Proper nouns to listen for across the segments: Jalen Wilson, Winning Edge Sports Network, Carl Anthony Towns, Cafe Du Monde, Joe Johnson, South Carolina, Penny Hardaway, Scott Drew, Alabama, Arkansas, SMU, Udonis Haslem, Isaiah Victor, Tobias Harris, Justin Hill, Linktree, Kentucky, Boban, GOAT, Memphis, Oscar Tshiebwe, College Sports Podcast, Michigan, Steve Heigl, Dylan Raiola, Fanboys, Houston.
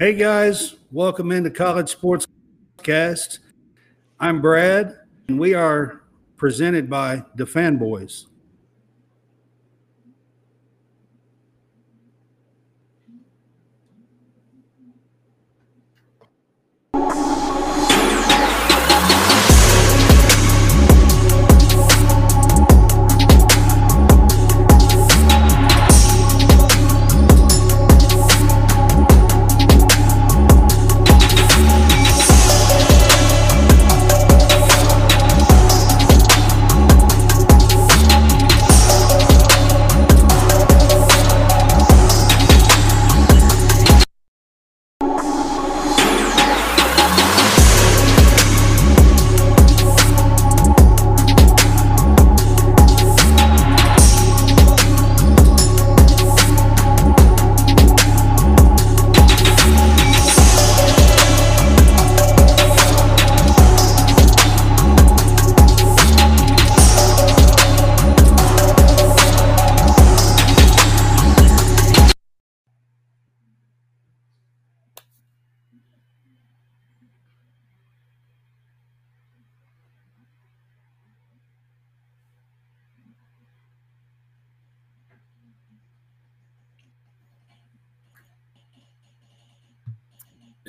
Hey guys, welcome into College Sports Podcast. I'm Brad, and we are presented by the Fanboys.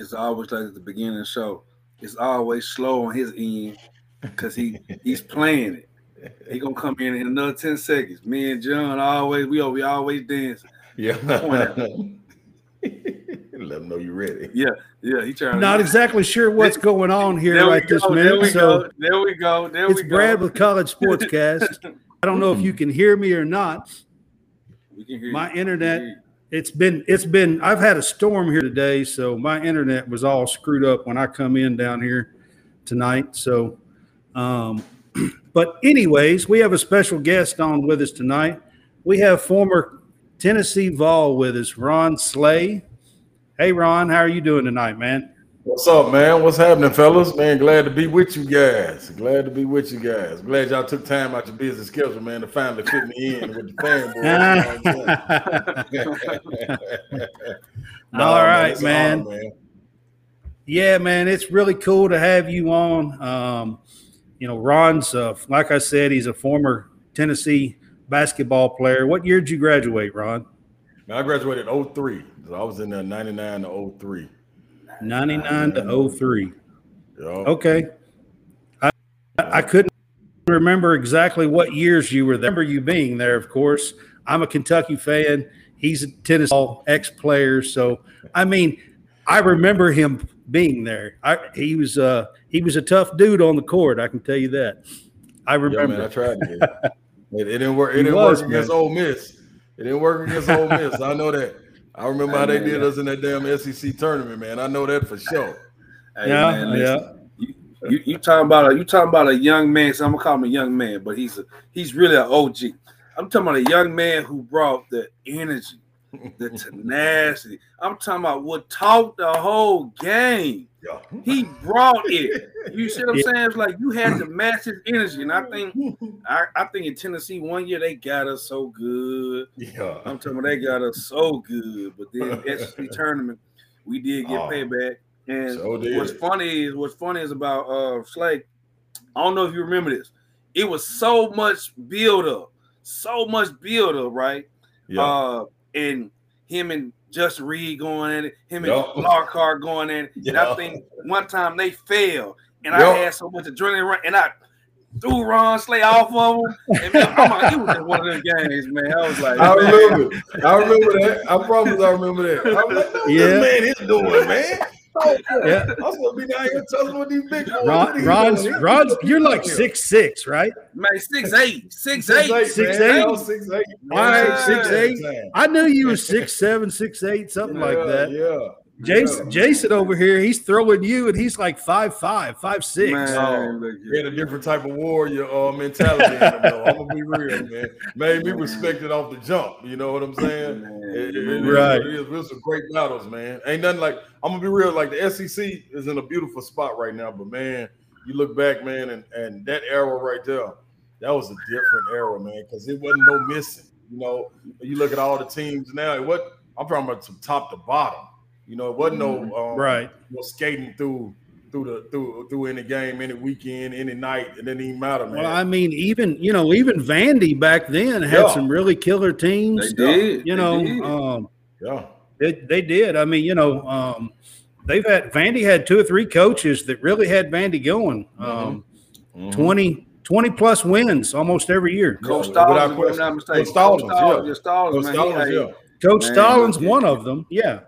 It's always like at the beginning of the show. It's always slow on his end because he's playing it. He gonna come in another 10 seconds. Me and John we always dancing. Yeah, let him know you're ready. Yeah. He trying. Not exactly sure what's going on here right this minute. There we go. It's Brad with College Sportscast. I don't know if you can hear me or not. We can hear my internet. It's been. I've had a storm here today, so my internet was all screwed up when I come in down here tonight. So, but anyways, we have a special guest on with us tonight. We have former Tennessee Vol with us, Ron Slay. Hey, Ron, how are you doing tonight, man? What's up, man? What's happening, fellas? Man, glad to be with you guys. Glad y'all took time out your busy schedule, man, to finally fit me in with the Fanboys. All right, man. Yeah, man, it's really cool to have you on. Ron's, like I said, he's a former Tennessee basketball player. What year did you graduate, Ron? I graduated in 03. So I was in there 99 to 03. 99 to 03. Yep. Okay. I couldn't remember exactly what years you were there. I remember you being there, of course. I'm a Kentucky fan. He's a Tennessee ex-player. So, I mean, I remember him being there. He was a tough dude on the court, I can tell you that. I remember. Yeah, man, I tried to it didn't work. It didn't work against Ole Miss. It didn't work against Ole Miss. I know that. I remember how they did us in that damn SEC tournament, man. I know that for sure. You talking about a young man? So I'm gonna call him a young man, but he's really an OG. I'm talking about a young man who brought the energy, the tenacity. I'm talking about what taught the whole game. He brought it. You see what I'm saying? It's like you had to match his energy, and I think in Tennessee one year they got us so good. Yeah, I'm talking about they got us so good. But then SEC tournament, we did get payback. And so what's funny is about Slay. I don't know if you remember this. It was so much build up, right? Yeah. And him and Just Reed going at it, him and Larkhart going at it. And I think one time they fell, and I had so much adrenaline run, and I threw Ron Slay off of him. And it was one of those games, man. I was like, I remember that. I promise I remember that. I was like, this man is doing, man. I'm gonna be down here telling what these big boys. Ron, you're like 6'6", right? Man, 6'8", 6'8". All right, 6'8". I knew you were 6'7", 6'8", something like that. Yeah. Jason over here, he's throwing you, and he's like 5'5", 5'6". We had a different type of warrior mentality. I'm gonna be real, man. Made me respect it off the jump. You know what I'm saying? Right. It is some great battles, man. Ain't nothing like. I'm gonna be real. Like the SEC is in a beautiful spot right now, but man, you look back, man, and that era right there, that was a different era, man, because it wasn't no missing. You know, you look at all the teams now. I'm talking about from top to bottom. You know, it wasn't no skating through any game, any weekend, any night. It didn't even matter, man. Well, I mean, even Vandy back then had some really killer teams. They did. They did. I mean, Vandy had two or three coaches that really had Vandy going. 20 plus wins almost every year. Coach Stallings, if I'm not mistaken. Coach Stallings, one of them. Yeah.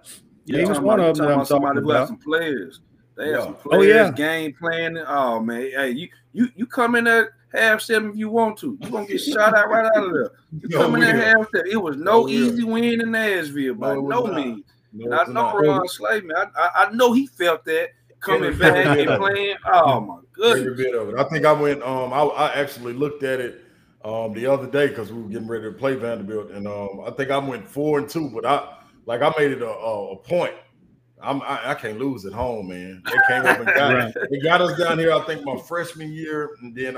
He was one of them. I'm talking about some players. They have some players, game planning. Oh, man. Hey, you come in at half seven if you want to. You're going to get shot out right out of there. You come in at half seven. It was no easy win in Nashville by no means. And I know Ron Slay, man. I know he felt that coming back and playing. Oh, my goodness. Every bit of it. I think I went I actually looked at it the other day because we were getting ready to play Vanderbilt. And I think I went 4-2, but I made it a point. I can't lose at home, man. They came up and got us. They got us down here, I think, my freshman year, and then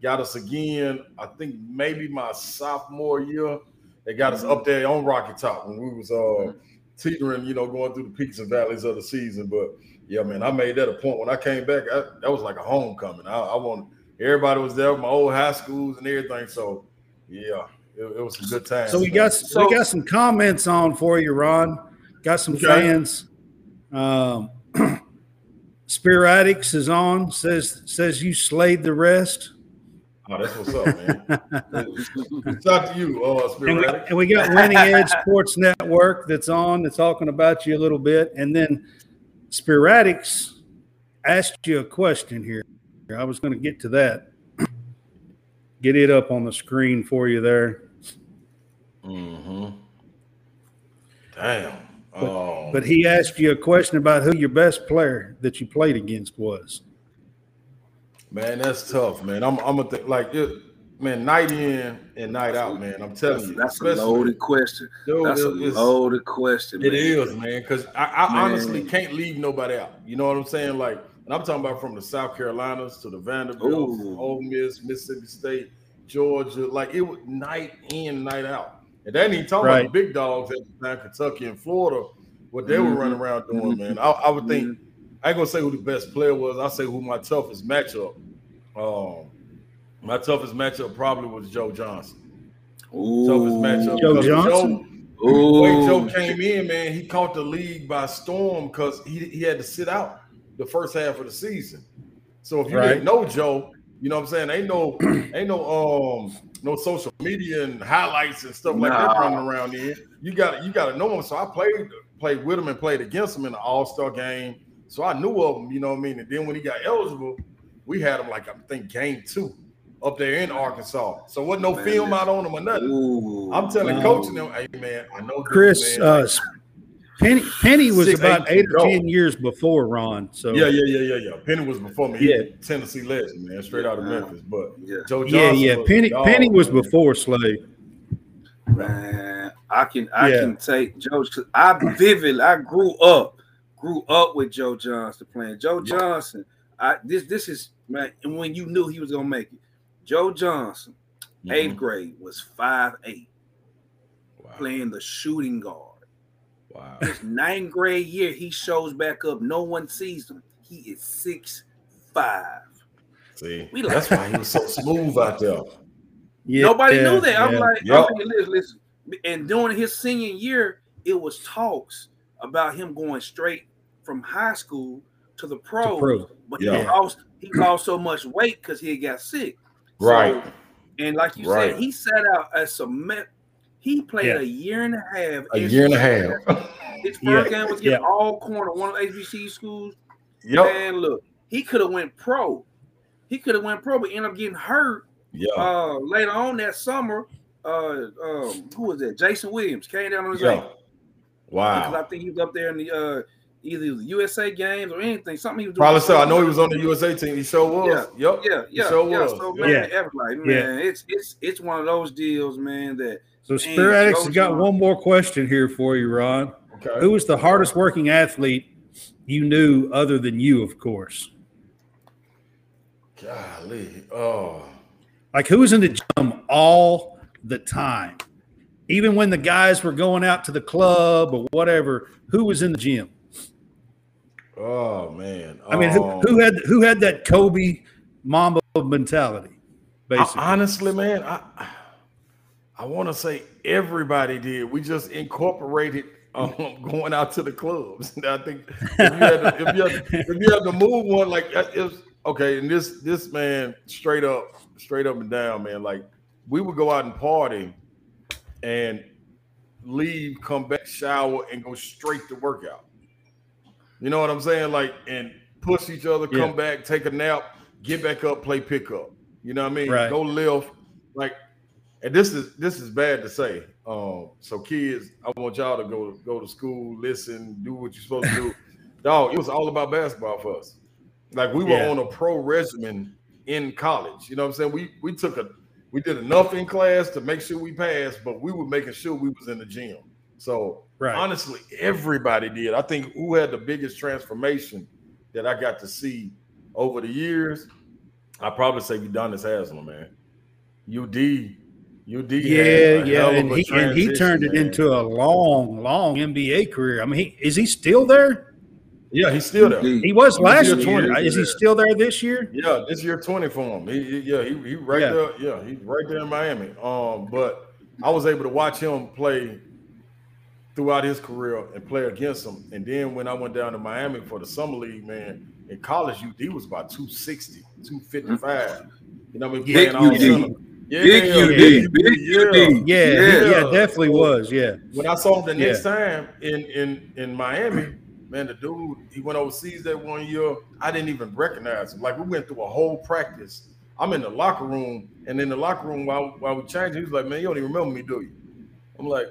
got us again, I think maybe my sophomore year. They got us up there on Rocky Top when we was teetering, going through the peaks and valleys of the season. But, yeah, man, I made that a point. When I came back, that was like a homecoming. I wanted – everybody was there, my old high schools and everything. So, yeah, it was a good time. So, we got some comments on for you, Ron. Got some fans. Spear Addicts is on. Says you slayed the rest. Oh, that's what's up, man. It's up to you, Spear Addicts. And we got Winning Edge Sports Network that's on. That's talking about you a little bit. And then Spear Addicts asked you a question here. I was going to get to that. Get it up on the screen for you there. Mm-hmm. Damn. But he asked you a question about who your best player that you played against was. Man, that's tough, man. I'm a night in and night out, man. I'm telling you. That's a loaded question. Dude, that's a loaded question, man. It is, man, because I honestly can't leave nobody out. You know what I'm saying? Like, and I'm talking about from the South Carolinas to the Vanderbilt, Ole Miss, Mississippi State, Georgia. Like, it was night in, night out. And they ain't even talking about the big dogs at the time, Kentucky and Florida, what they were running around doing, man. I would think – I ain't going to say who the best player was. I'll say who my toughest matchup. My toughest matchup probably was Joe Johnson. Ooh, toughest matchup. Joe Johnson? The way Joe came in, man, he caught the league by storm because he had to sit out the first half of the season. So if you didn't know Joe – you know what I'm saying? Ain't no social media and highlights and stuff like that running around there. You gotta know him. So I played with him and played against him in the All-Star game. So I knew of him, you know what I mean? And then when he got eligible, we had him like I think game 2 up there in Arkansas. So wasn't no film out on him or nothing. Ooh, I'm telling coaching them, hey man, I know Chris Penny was about 8 or 10 years before Ron. So yeah. Penny was before me. Yeah, Tennessee legend, man, straight out of Memphis. But Joe Johnson Penny was before Slay. Man, I can take Joe. I grew up with Joe Johnson playing. Joe Johnson, this is man. And when you knew he was gonna make it, Joe Johnson, 8th grade was 5'8", playing the shooting guard. Wow. His 9th grade year, he shows back up. No one sees him. He is 6'5". See, that's why he was so smooth out there. Yeah, nobody knew that. I'm like, listen. And during his senior year, it was talks about him going straight from high school to the pros. But he lost so much weight because he got sick. Right. So, and like you said, he sat out as a he played a year and a half. His first game was getting all corner, one of HBCU schools. Yep. And look, he could have went pro. But ended up getting hurt. Yeah. Later on that summer, who was that? Jason Williams came down on his game. Wow. Because I think he was up there in the either the USA games or anything. Something he was doing. Probably so. I know he was on the USA team. He sure was. Yeah. Yep. Yeah. He sure was. So man, it's one of those deals, man, that. So Spear Addicts has got one more question here for you, Ron. Okay. Who was the hardest working athlete you knew other than you, of course? Golly. Oh. Like who was in the gym all the time? Even when the guys were going out to the club or whatever, who was in the gym? Oh, man. I mean, who had that Kobe Mamba mentality, basically? Honestly, man, I want to say everybody did. We just incorporated going out to the clubs. I think if you had to move one, like, it's okay. And this man, straight up and down, man, like, we would go out and party and leave, come back, shower, and go straight to workout. You know what I'm saying? Like, and push each other, come back, take a nap, get back up, play pickup. You know what I mean? Right. Go lift. Like, and this is bad to say. So kids, I want y'all to go to school, listen, do what you're supposed to do. Dog, it was all about basketball for us. Like, we were on a pro regimen in college. You know what I'm saying? We did enough in class to make sure we passed, but we were making sure we was in the gym. So honestly, everybody did. I think who had the biggest transformation that I got to see over the years, I probably say Udonis Haslem, man. UD. Yeah. And he turned it into a long, long NBA career. I mean, is he still there? Yeah, he's still there. He was last year 20. Is he still there this year? Yeah, this year 20 for him. He right there. Yeah, he's right there in Miami. But I was able to watch him play throughout his career and play against him. And then when I went down to Miami for the summer league, man, in college, UD was about 260, 255. You know what I mean? Big UD. Big UD. Yeah, definitely was. Yeah. When I saw him the next time in Miami, man, the dude, he went overseas that one year. I didn't even recognize him. Like, we went through a whole practice. I'm in the locker room, and in the locker room while we changed, he was like, man, you don't even remember me, do you? I'm like,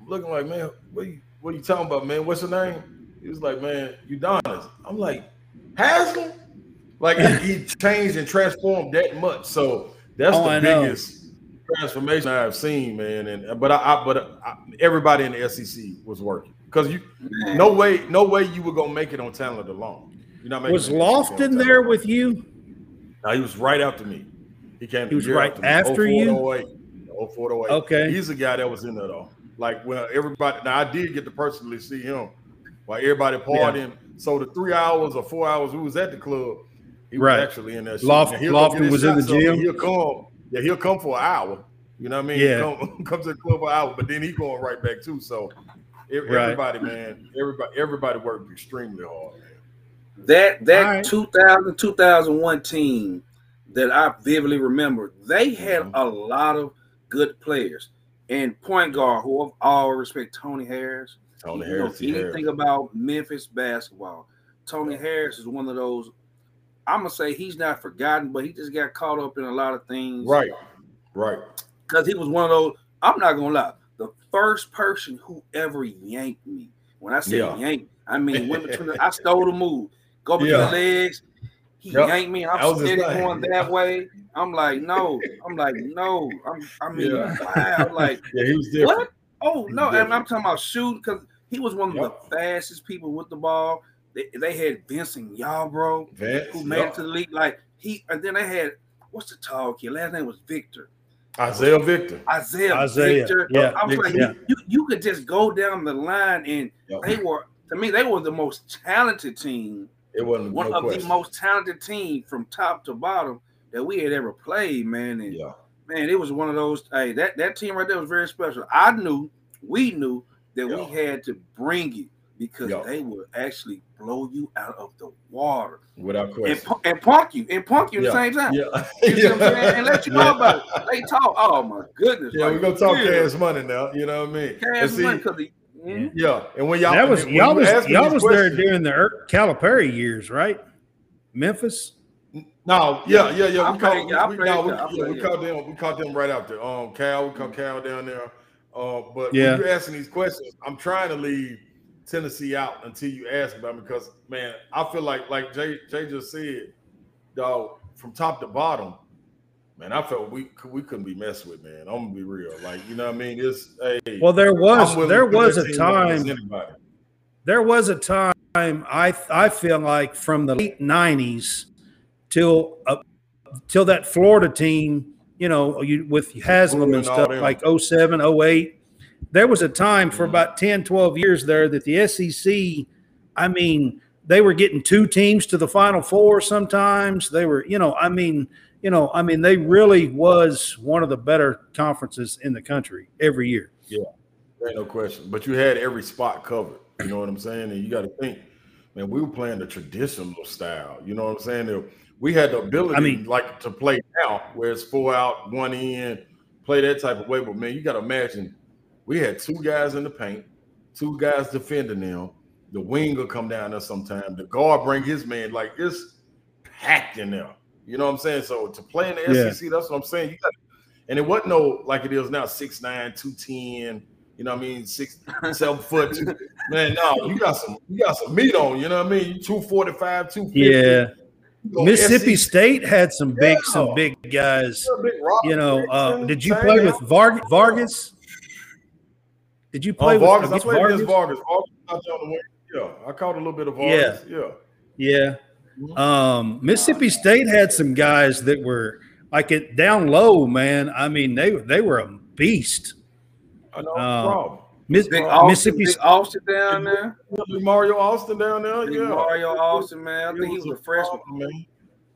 I'm looking like, man, what are you talking about, man? What's your name? He was like, man, Udonis. I'm like, Haslem? Like, he changed and transformed that much. So that's the biggest transformation I've seen, man. But everybody in the SEC was working. Because no way you were gonna make it on talent alone. You know, was Lofton there with you? No, he was right after me. He came. He was right after you. 0408. Okay, he's a guy that was in there though. Like, well, everybody. Now, I did get to personally see him while everybody partying. Yeah. So the 3 hours or 4 hours we was at the club, he was actually in that. Lofton was in the gym. He'll come. Yeah, he'll come for an hour. You know what I mean? Yeah, he'll come to the club for an hour, but then he going right back too. So. Everybody, man. Everybody worked extremely hard, man. That 2000-2001 team that I vividly remember, they had a lot of good players. And point guard, who of all respect, Tony Harris. Tony Harris. Anything about Memphis basketball, Tony Harris is one of those. I'm gonna say he's not forgotten, but he just got caught up in a lot of things. Right. Because he was one of those. I'm not gonna lie. The first person who ever yanked me. When I say yanked, I mean went between I stole the move. Go between the legs. He yanked me. I'm steady going that way. I'm like, no. Wow. Like, he was different. What? Oh, no. And I'm talking about shooting, because he was one of the fastest people with the ball. They had Vincent Yarbrough, who made it to the league. Like, and then they had, what's the tall kid? Last name was Victor. Isaiah Victor. Yeah, I was Victor, like, you could just go down the line, and they were the most talented team. It wasn't one of the most talented team from top to bottom that we had ever played, man. And man, it was one of those. Hey, that team right there was very special. We knew that we had to bring it because they would actually blow you out of the water without question and punk you at the same time. Yeah. You know what I'm saying? And let you know about it. They talk. Oh my goodness. Yeah, like, we're gonna talk cash money now. You know what I mean? Cash money, because and when y'all was there during the Calipari years, right? Memphis. No, yeah. We caught them right out there. We caught Cal down there. But when you're asking these questions, I'm trying to leave Tennessee out until you ask about it, because, man, I feel like Jay just said, dog, from top to bottom, man, I felt we couldn't be messed with, man. I'm gonna be real, like, you know what I mean? There was a time I feel like from the late '90s till that Florida team you know, with Haslem and stuff like 07, 08. There was a time for about 10, 12 years there that the SEC, I mean, they were getting two teams to the Final Four sometimes. They were, you know, they really was one of the better conferences in the country every year. Yeah, no question. But you had every spot covered. You know what I'm saying? And you got to think, man, we were playing the traditional style. You know what I'm saying? We had the ability, like, to play now where it's 4 out, 1 in, play that type of way. But, man, you got to imagine we had two guys in the paint, two guys defending them. The wing will come down there sometime. The guard bring his man. Like, it's packed in there. You know what I'm saying? So to play in the SEC, that's what I'm saying. You got, and it wasn't no like it is now, 6'9", 210, you know what I mean, 6'7" Man, no, you got some meat on, you know what I mean? 245, 250. Yeah. Mississippi State had some big guys. You know, did you play with Vargas? Did you play with Vargas? I played against Vargas. Yeah, I caught a little bit of Vargas. Yeah. Mississippi State had some guys that were like it down low, man. I mean, they were a beast. I know. Mississippi State. Austin down there. Mario Austin down there. Yeah. Mario Austin, man. I think he was a freshman. Man.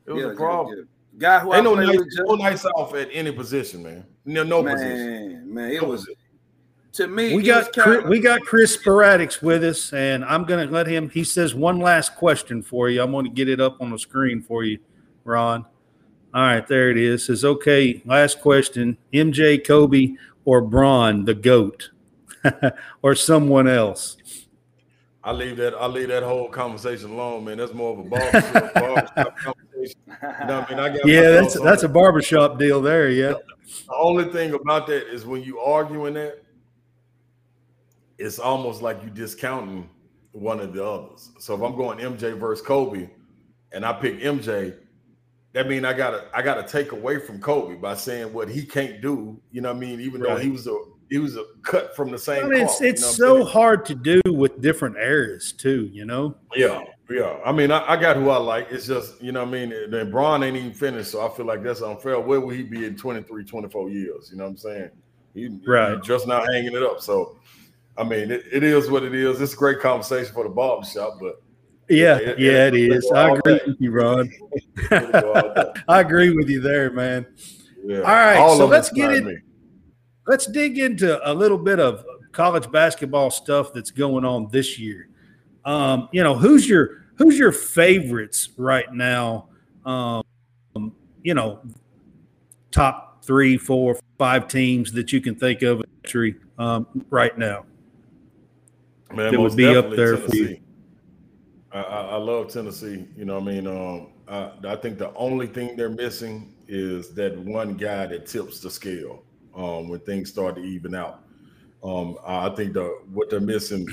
It was a problem. Yeah. Guy who ain't no nights off at any position, man. No position. Man, it was. To me, we got Chris Sporadics with us, and I'm going to let him. He says one last question for you. I'm going to get it up on the screen for you, Ron. All right, there it is. Says, okay, last question: MJ, Kobe, or Bron, the GOAT, or someone else? I leave that whole conversation alone, man. That's more of a barbershop conversation. You know what I mean? That's a barbershop deal there. Yeah. The only thing about that is when you arguing that, it's almost like you discounting one of the others. So if I'm going MJ versus Kobe and I pick MJ, that means I gotta take away from Kobe by saying what he can't do, you know what I mean? Even though he was a cut from the same cloth. It's so hard to do with different eras too, you know? Yeah. I mean, I got who I like. It's just, you know what I mean? Then Bron ain't even finished, so I feel like that's unfair. Where will he be in 23, 24 years? You know what I'm saying? He just now hanging it up. So I mean, it is what it is. It's a great conversation for the barbershop, but it is. I agree with you, Ron. I agree with you there, man. Yeah. All right, so let's get in. Let's dig into a little bit of college basketball stuff that's going on this year. You know, who's your favorites right now? You know, top 3, 4, 5 teams that you can think of right now. Man, it would be up there for you. I love Tennessee. You know what I mean? I think the only thing they're missing is that one guy that tips the scale when things start to even out. I think what they're missing,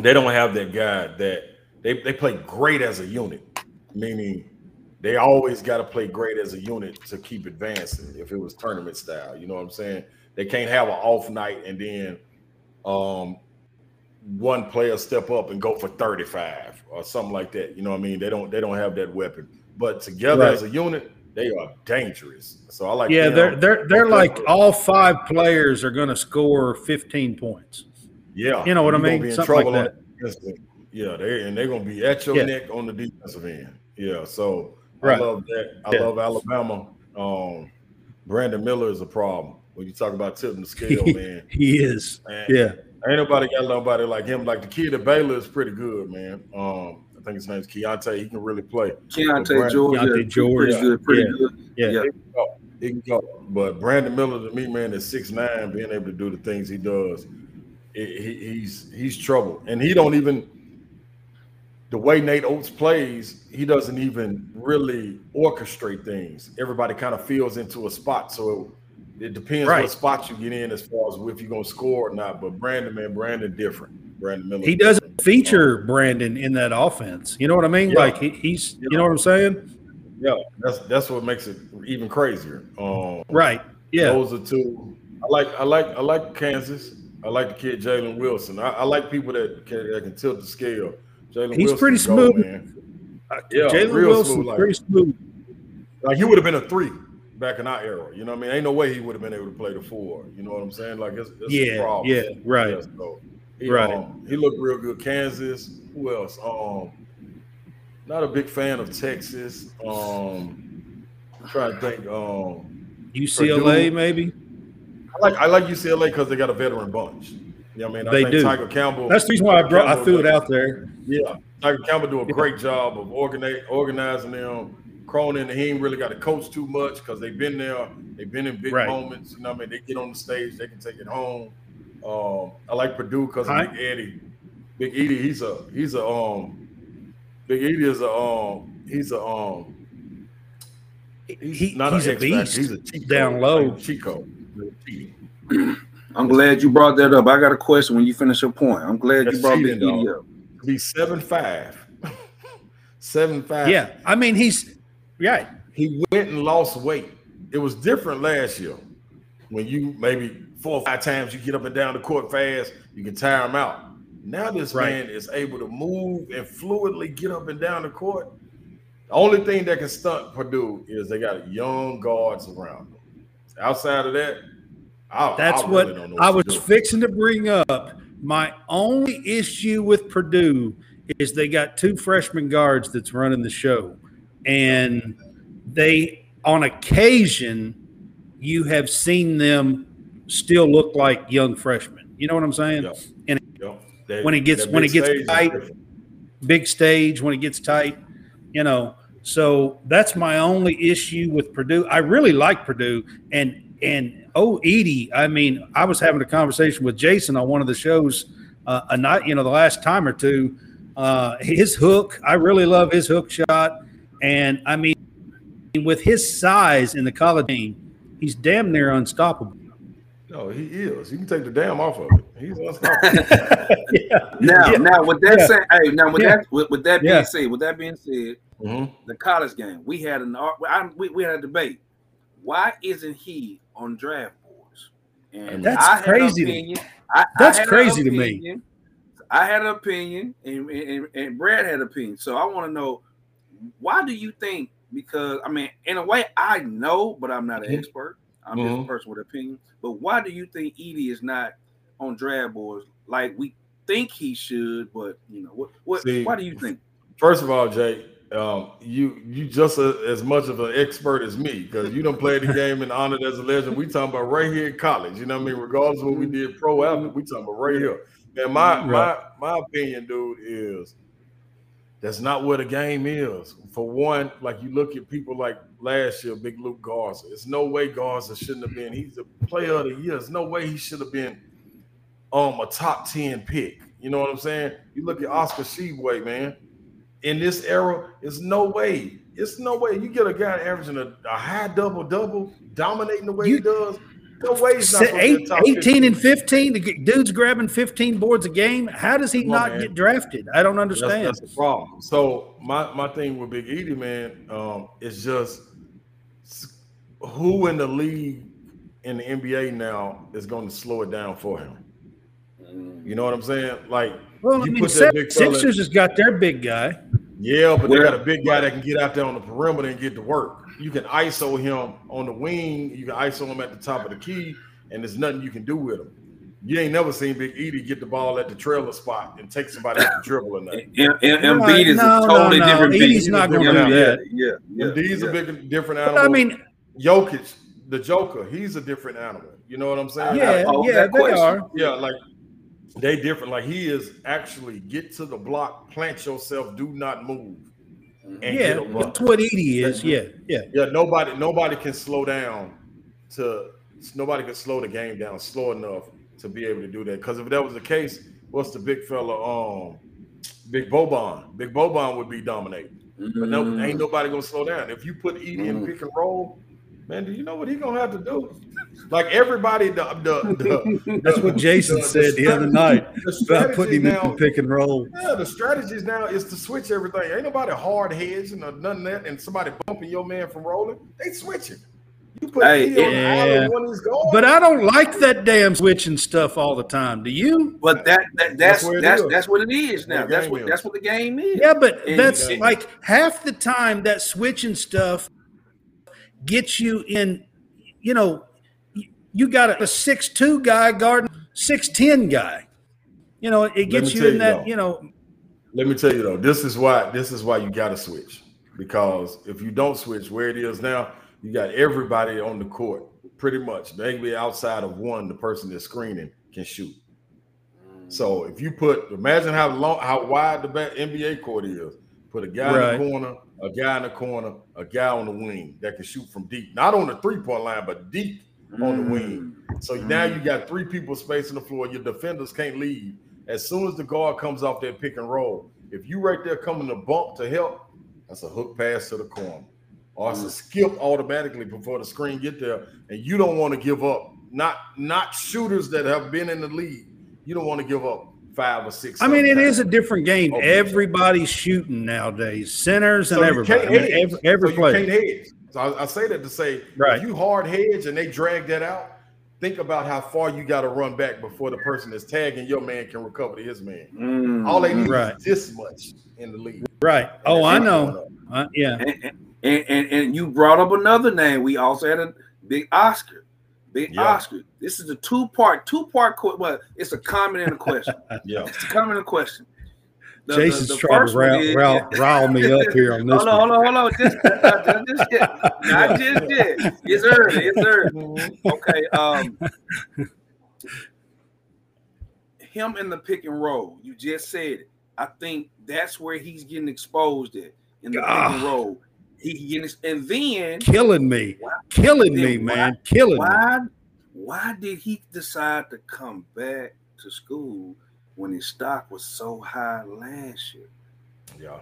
they don't have that guy that they play great as a unit, meaning they always got to play great as a unit to keep advancing if it was tournament style. You know what I'm saying? They can't have an off night and then one player step up and go for 35 or something like that. You know what I mean? They don't have that weapon. But together as a unit, they are dangerous. So I like they're like all 5 players are going to score 15 points. Yeah. You know what I mean? Something like that. Yeah, they're going to be at your neck on the defensive end. Yeah, so I love that. I love Alabama. Brandon Miller is a problem. When you talk about tipping the scale, man. He is. Man, yeah. Ain't nobody got nobody like him. Like the kid at Baylor is pretty good, man. I think his name's Keontae. He can really play. Keontae George. Pretty good. Yeah. He can go. But Brandon Miller, to me, man, is 6'9", being able to do the things he does. He's trouble. And he don't even – the way Nate Oates plays, he doesn't even really orchestrate things. Everybody kind of feels into a spot, so it depends what spot you get in as far as if you're going to score or not. But Brandon different. Brandon Miller. He doesn't feature Brandon in that offense. You know what I mean? Yeah. Like he's you know what I'm saying? Yeah, that's what makes it even crazier. Right. Yeah. Those are two. I like Kansas. I like the kid Jalen Wilson. I like people that can tilt the scale. He's pretty smooth. Jalen Wilson, pretty smooth. Like he would have been a 3. back in our era. You know what I mean? Ain't no way he would have been able to play the four. You know what I'm saying? Like, it's a problem. Yeah, right. Yeah, so he looked real good. Kansas. Who else? Not a big fan of Texas. I'm trying to think. UCLA, Purdue. Maybe. I like UCLA because they got a veteran bunch. You know what I mean? I think Tiger Campbell. That's the reason why I threw it out there. Yeah. Tiger Campbell do a great job of organizing them. Cronin, he ain't really got to coach too much because they've been there. They've been in big moments. You know what I mean? They get on the stage. They can take it home. I like Purdue because of Big Edey. Big Edey, he's a beast. He's a Chico, down low. Like Chico. I'm glad you brought that up. I got a question when you finish your point. I'm glad you brought Big Edey up. He's 7'5". 7'5". Yeah, I mean, he's right. He went and lost weight. It was different last year when you maybe 4 or 5 times you get up and down the court fast, you can tire him out. Now this man is able to move and fluidly get up and down the court. The only thing that can stunt Purdue is they got young guards around them. Outside of that, I was fixing to bring up. My only issue with Purdue is they got 2 freshman guards that's running the show. And they, on occasion, you have seen them still look like young freshmen. You know what I'm saying? Yeah. And when it gets tight, you know. So that's my only issue with Purdue. I really like Purdue. And Edey, I mean, I was having a conversation with Jason on one of the shows a night, you know, the last time or two. His hook, I really love his hook shot. And, I mean, with his size in the college game, he's damn near unstoppable. No, he is. You can take the damn off of it. He's unstoppable. With that being said, the college game, we had a debate. Why isn't he on draft boards? And that's crazy. That's crazy to me. I had an opinion, and Brad had an opinion. So I want to know, why do you think? Because I mean, in a way, I know, but I'm not an expert. I'm just a person with an opinion. But why do you think Edey is not on draft boards like we think he should? But you know, why do you think? First of all, Jay. You just as much of an expert as me because you done played the game and honored as a legend. We talking about right here in college. You know what I mean? Regardless of what we did pro after, we talking about right here. And my opinion, dude, is that's not where the game is. For one, like you look at people like last year, Big Luke Garza. It's no way Garza shouldn't have been. He's the player of the year. There's no way he should have been a top 10 pick. You know what I'm saying? You look at Oscar Tshiebwe, man. In this era, it's no way. It's no way. You get a guy averaging a high double-double, dominating the way he does. No way he's not going to be top 18 and 15. The dude's grabbing 15 boards a game. How does he get drafted? I don't understand. That's the problem. So my thing with Big Edey, man, is just who in the league in the NBA now is going to slow it down for him? You know what I'm saying? Like, well, I mean, Sixers has got their big guy. Yeah, but they got a big guy that can get out there on the perimeter and get to work. You can ISO him on the wing. You can ISO him at the top of the key, and there's nothing you can do with him. You ain't never seen Big Edey get the ball at the trailer spot and take somebody out the dribble or nothing. Embiid is a totally different beast. Edey's not going to do that. Yeah. Embiid's a big different animal. I mean, Jokic, the Joker, he's a different animal. You know what I'm saying? Yeah, they are. Yeah, like. They different. Like he is actually get to the block, plant yourself, do not move. And get a run. That's what Edey is. Yeah. Nobody can slow down. Nobody can slow the game down slow enough to be able to do that. Because if that was the case, what's the big fella? Big Boban. Big Boban would be dominating. Mm-hmm. But no, ain't nobody gonna slow down. If you put Edey in pick and roll. Man, do you know what he's going to have to do? Like everybody, that's what Jason said the other night about putting him in pick and roll. Yeah, the strategies now is to switch everything. Ain't nobody hard hedging or none of that, and somebody bumping your man from rolling. They switching. You put on one of these guards. But I don't like that damn switching stuff all the time. Do you? But that's what it is now. That's what the game is. Yeah, but that's like half the time that switching stuff get you in, you know, you got a 6'2 guy guarding 6'10 guy. You know, it gets you in that, you know. Let me tell you though, this is why you gotta switch. Because if you don't switch where it is now, you got everybody on the court pretty much. They can be outside of one, the person that's screening can shoot. So if you imagine how wide the NBA court is. Put a guy in the corner, a guy in the corner, a guy on the wing that can shoot from deep. Not on the three-point line, but deep on the wing. So now you got three people spacing the floor. Your defenders can't leave. As soon as the guard comes off that pick and roll, if you right there coming to bump to help, that's a hook pass to the corner. Or it's a skip automatically before the screen get there. And you don't want to give up. Not shooters that have been in the league. You don't want to give up 5 or 6. I mean, it is a different game. Everybody's shooting nowadays. Centers and everybody. Every play. So I say that to say, if you hard hedge and they drag that out, think about how far you got to run back before the person that's tagging your man can recover to his man. All they need is this much in the league. Right. And I know. Yeah. And you brought up another name. We also had a big Oscar. Oscar, this is a two-part. Well, it's a comment and a question. It's a comment and a question. Jason's trying to rile me up here on this. Hold on. I just did. It's early. Okay. Him in the pick and roll. You just said it. I think that's where he's getting exposed at in the pick and roll. And then killing me, man. Why did he decide to come back to school when his stock was so high last year? Yeah.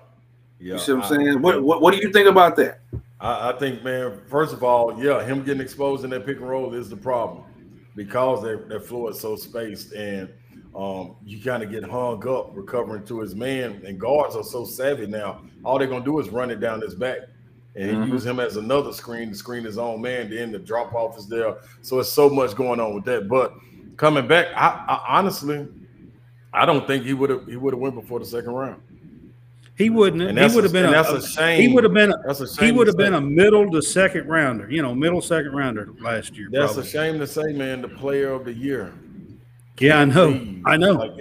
You see what I'm saying? What do you think about that? I think, man, first of all, him getting exposed in that pick and roll is the problem because that floor is so spaced and you kind of get hung up recovering to his man. And guards are so savvy now. All they're going to do is run it down his back. And he use him as another screen to screen his own man. Then the drop off is there. So it's so much going on with that. But coming back, I honestly, I don't think he would have went before the second round. He wouldn't. And he would have been. And that's a shame. He would have been a middle to second rounder. You know, middle second rounder last year. That's probably a shame to say, man. The player of the year. Yeah, I know. Like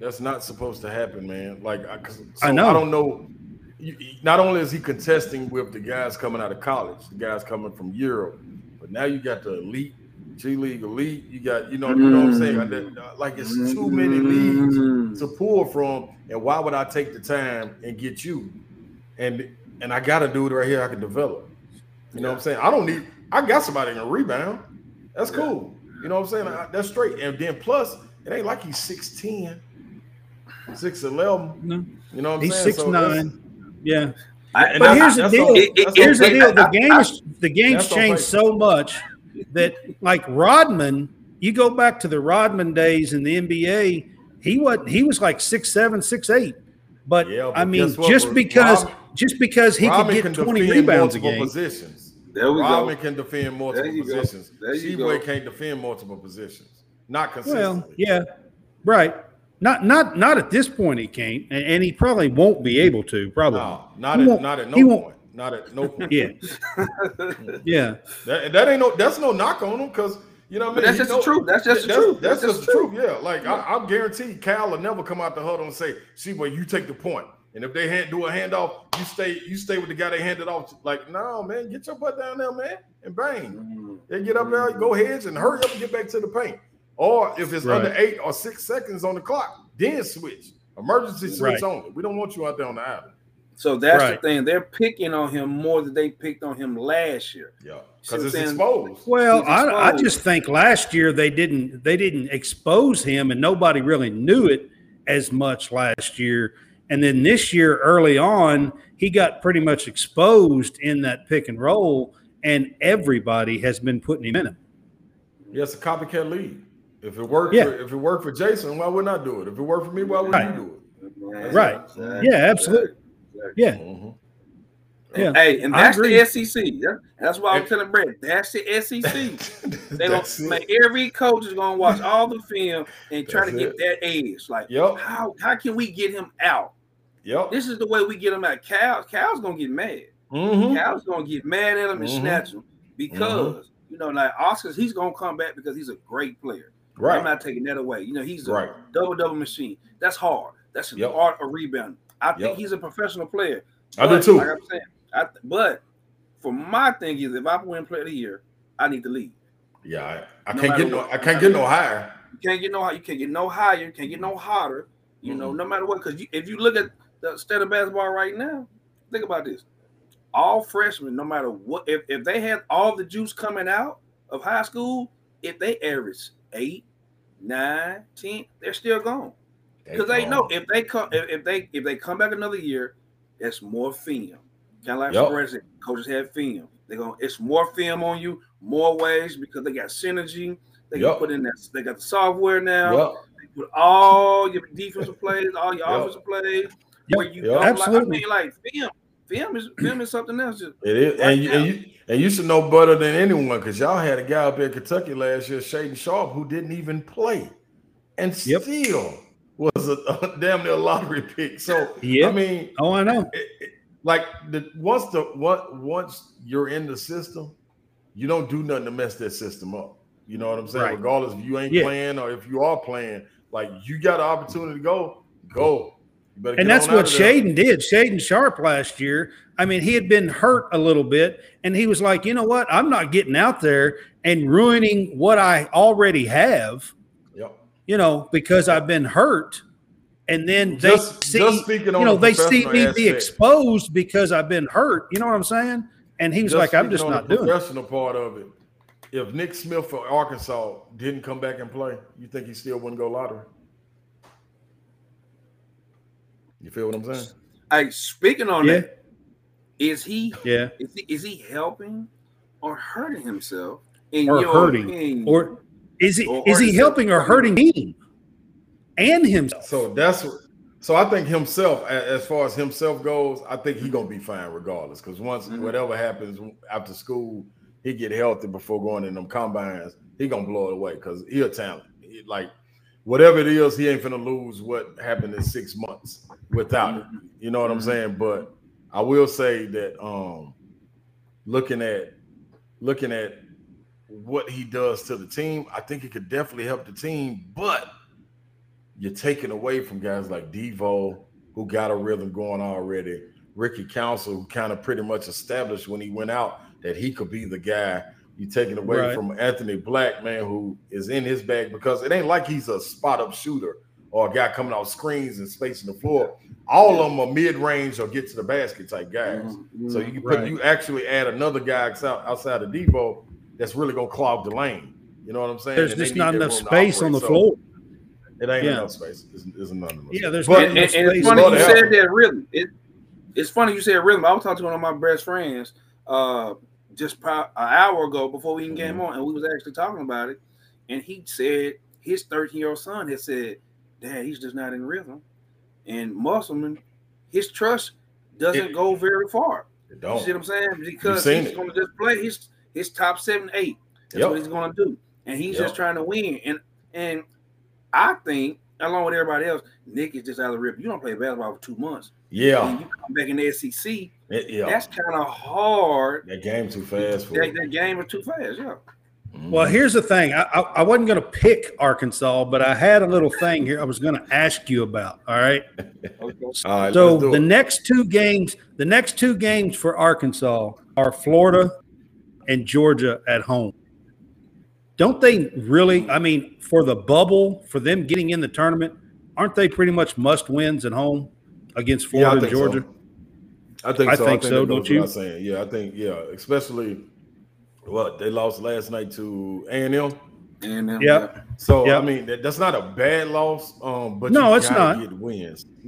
that's not supposed to happen, man. Like I know. I don't know. Not only is he contesting with the guys coming out of college, the guys coming from Europe, but now you got the elite, G League elite. You got, you know what I'm saying? Like it's too many leagues to pull from. And why would I take the time and get you? And I got a dude right here I can develop. You know what I'm saying? I got somebody in a rebound. That's cool. You know what I'm saying? That's straight. And then plus, it ain't like he's 6'10", 6'11". No. You know what I'm saying? He's 6'9". Yeah, but here's the deal. Here's the deal. The game's changed so much that, like Rodman, you go back to the Rodman days in the NBA. He was like 6'7", 6'8". But I mean, just because he could get 20 rebounds a game. Rodman can defend multiple positions. Tshiebwe can't defend multiple positions. Not consistently. Well, yeah, right. Not at this point he can't, and he probably won't be able to. Probably not at no point. Not at no point. Yeah. That ain't no. That's no knock on him because you know what I mean. That's just the truth. That's just the truth. Yeah. Like I guarantee Cal will never come out the huddle and say, "See, well, you take the point." And if they do a handoff, you stay with the guy they handed off. Like, no, man, get your butt down there, man, and bang. They get up there, go heads, and hurry up and get back to the paint. Or if it's under 8 or 6 seconds on the clock, then switch. Emergency switch only. We don't want you out there on the island. So that's the thing. They're picking on him more than they picked on him last year. Yeah, because it's exposed. Well, I just think last year they didn't expose him, and nobody really knew it as much last year. And then this year, early on, he got pretty much exposed in that pick and roll, and everybody has been putting him in it. Yeah, it's a copycat league. If it worked, for Jason, why wouldn't I do it? If it worked for me, why wouldn't you do it? Right. Yeah, absolutely. Yeah. Yeah. Hey, and that's the SEC. Yeah? That's why I'm telling Brad. That's the SEC. Every coach is gonna watch all the film and try to get that edge. Like, how can we get him out? Yep. This is the way we get him out. Cal's gonna get mad. Cal's gonna get mad at him and snatch him because you know, like Oscar, he's gonna come back because he's a great player. Right. I'm not taking that away. You know, he's a double machine. That's hard. That's the art of rebounding. I think he's a professional player. But, I do too. Like I'm saying, but for my thing is, if I win Player of the Year, I need to leave. Yeah, I can't get no. I can't get no higher. You can't get no higher. You can't get no higher. You can't get no hotter. You know, no matter what. Because if you look at the state of basketball right now, think about this: all freshmen, no matter what, if they had all the juice coming out of high school, if they average 8, 9, 10, they're still gone. Because they know if they come if they come back another year, it's more film. Kind of like Sports, coaches have film. They're going. It's more film on you, more ways because they got synergy. They can put in that. They got the software now. They put all your defensive plays, all your offensive plays. Where you absolutely I mean, like film is something else. Just it is, right and you should know better than anyone because y'all had a guy up in Kentucky last year, Shaden Sharp, who didn't even play, and still was a damn near lottery pick. So I mean, I know. Like once you're in the system, you don't do nothing to mess that system up. You know what I'm saying? Right. Regardless if you ain't playing or if you are playing, like you got an opportunity to go. And that's what Shaden did. Shaden Sharp last year. I mean, he had been hurt a little bit, and he was like, you know what? I'm not getting out there and ruining what I already have. You know, because I've been hurt. And then they see me be exposed because I've been hurt. You know what I'm saying? And he was like, I'm just not doing it. The professional part of it, if Nick Smith for Arkansas didn't come back and play, you think he still wouldn't go lottery? You feel what I'm saying? Hey, speaking on that, is he helping or hurting himself? Or hurting? Or is he helping or hurting him? And himself. So I think himself, as far as himself goes, I think he's gonna be fine regardless. Because once whatever happens after school, he get healthy before going in them combines. He gonna blow it away because he a talent. He, like whatever it is, he ain't finna lose what happened in 6 months without it. You know what I'm saying? But I will say that looking at what he does to the team, I think it could definitely help the team, but you're taking away from guys like Devo, who got a rhythm going already. Ricky Council, who kind of pretty much established when he went out that he could be the guy. You're taking away from Anthony Black, man, who is in his bag because it ain't like he's a spot-up shooter or a guy coming off screens and spacing the floor. All of them are mid-range or get to the basket type guys. So you can you actually add another guy outside of Devo that's really going to clog the lane. You know what I'm saying? There's just not enough space on the floor. It ain't enough space. It's not enough space. There's but, no space. And it's funny you said that rhythm. It's funny you said rhythm. I was talking to one of my best friends just an hour ago before we even came on, and we was actually talking about it. And he said his 13-year-old son had said, "Dad, he's just not in rhythm." And Musselman, his trust doesn't go very far. It don't. You see what I'm saying? Because he's going to just play his top 7, 8. That's what he's going to do, and he's just trying to win. And I think, along with everybody else, Nick is just out of the rip. You don't play basketball for 2 months. And you come back in the SEC. That's kind of hard. That game too fast. That game is too fast, Well, here's the thing. I wasn't going to pick Arkansas, but I had a little thing here I was going to ask you about, all right? All right, so the next two games for Arkansas are Florida and Georgia at home. Don't they really? I mean, for the bubble, for them getting in the tournament, aren't they pretty much must wins at home against Florida and Georgia? I think so. Don't you? Especially, they lost last night to A&M. So I mean, that's not a bad loss. But no, it's not. You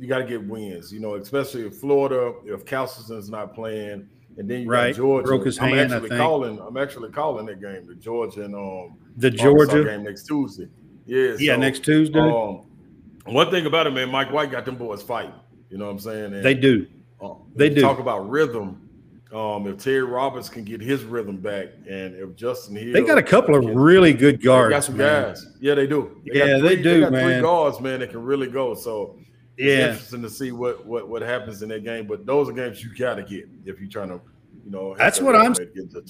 gotta get wins. You know, especially if Florida, if Calston's not playing. And then you got Georgia. Broke his hand, I'm actually calling that game, the Georgia and Georgia game next Tuesday. Next Tuesday. One thing about it, man, Mike White got them boys fighting. You know what I'm saying? And, they do. Talk about rhythm. If Terry Roberts can get his rhythm back, and if Justin Hill, they got a couple of really good guards. They got some guys. Yeah, they do. They got three guards, man, that can really go. So. It's interesting to see what happens in that game, but those are games you got to get if you're trying to you know. That's what I'm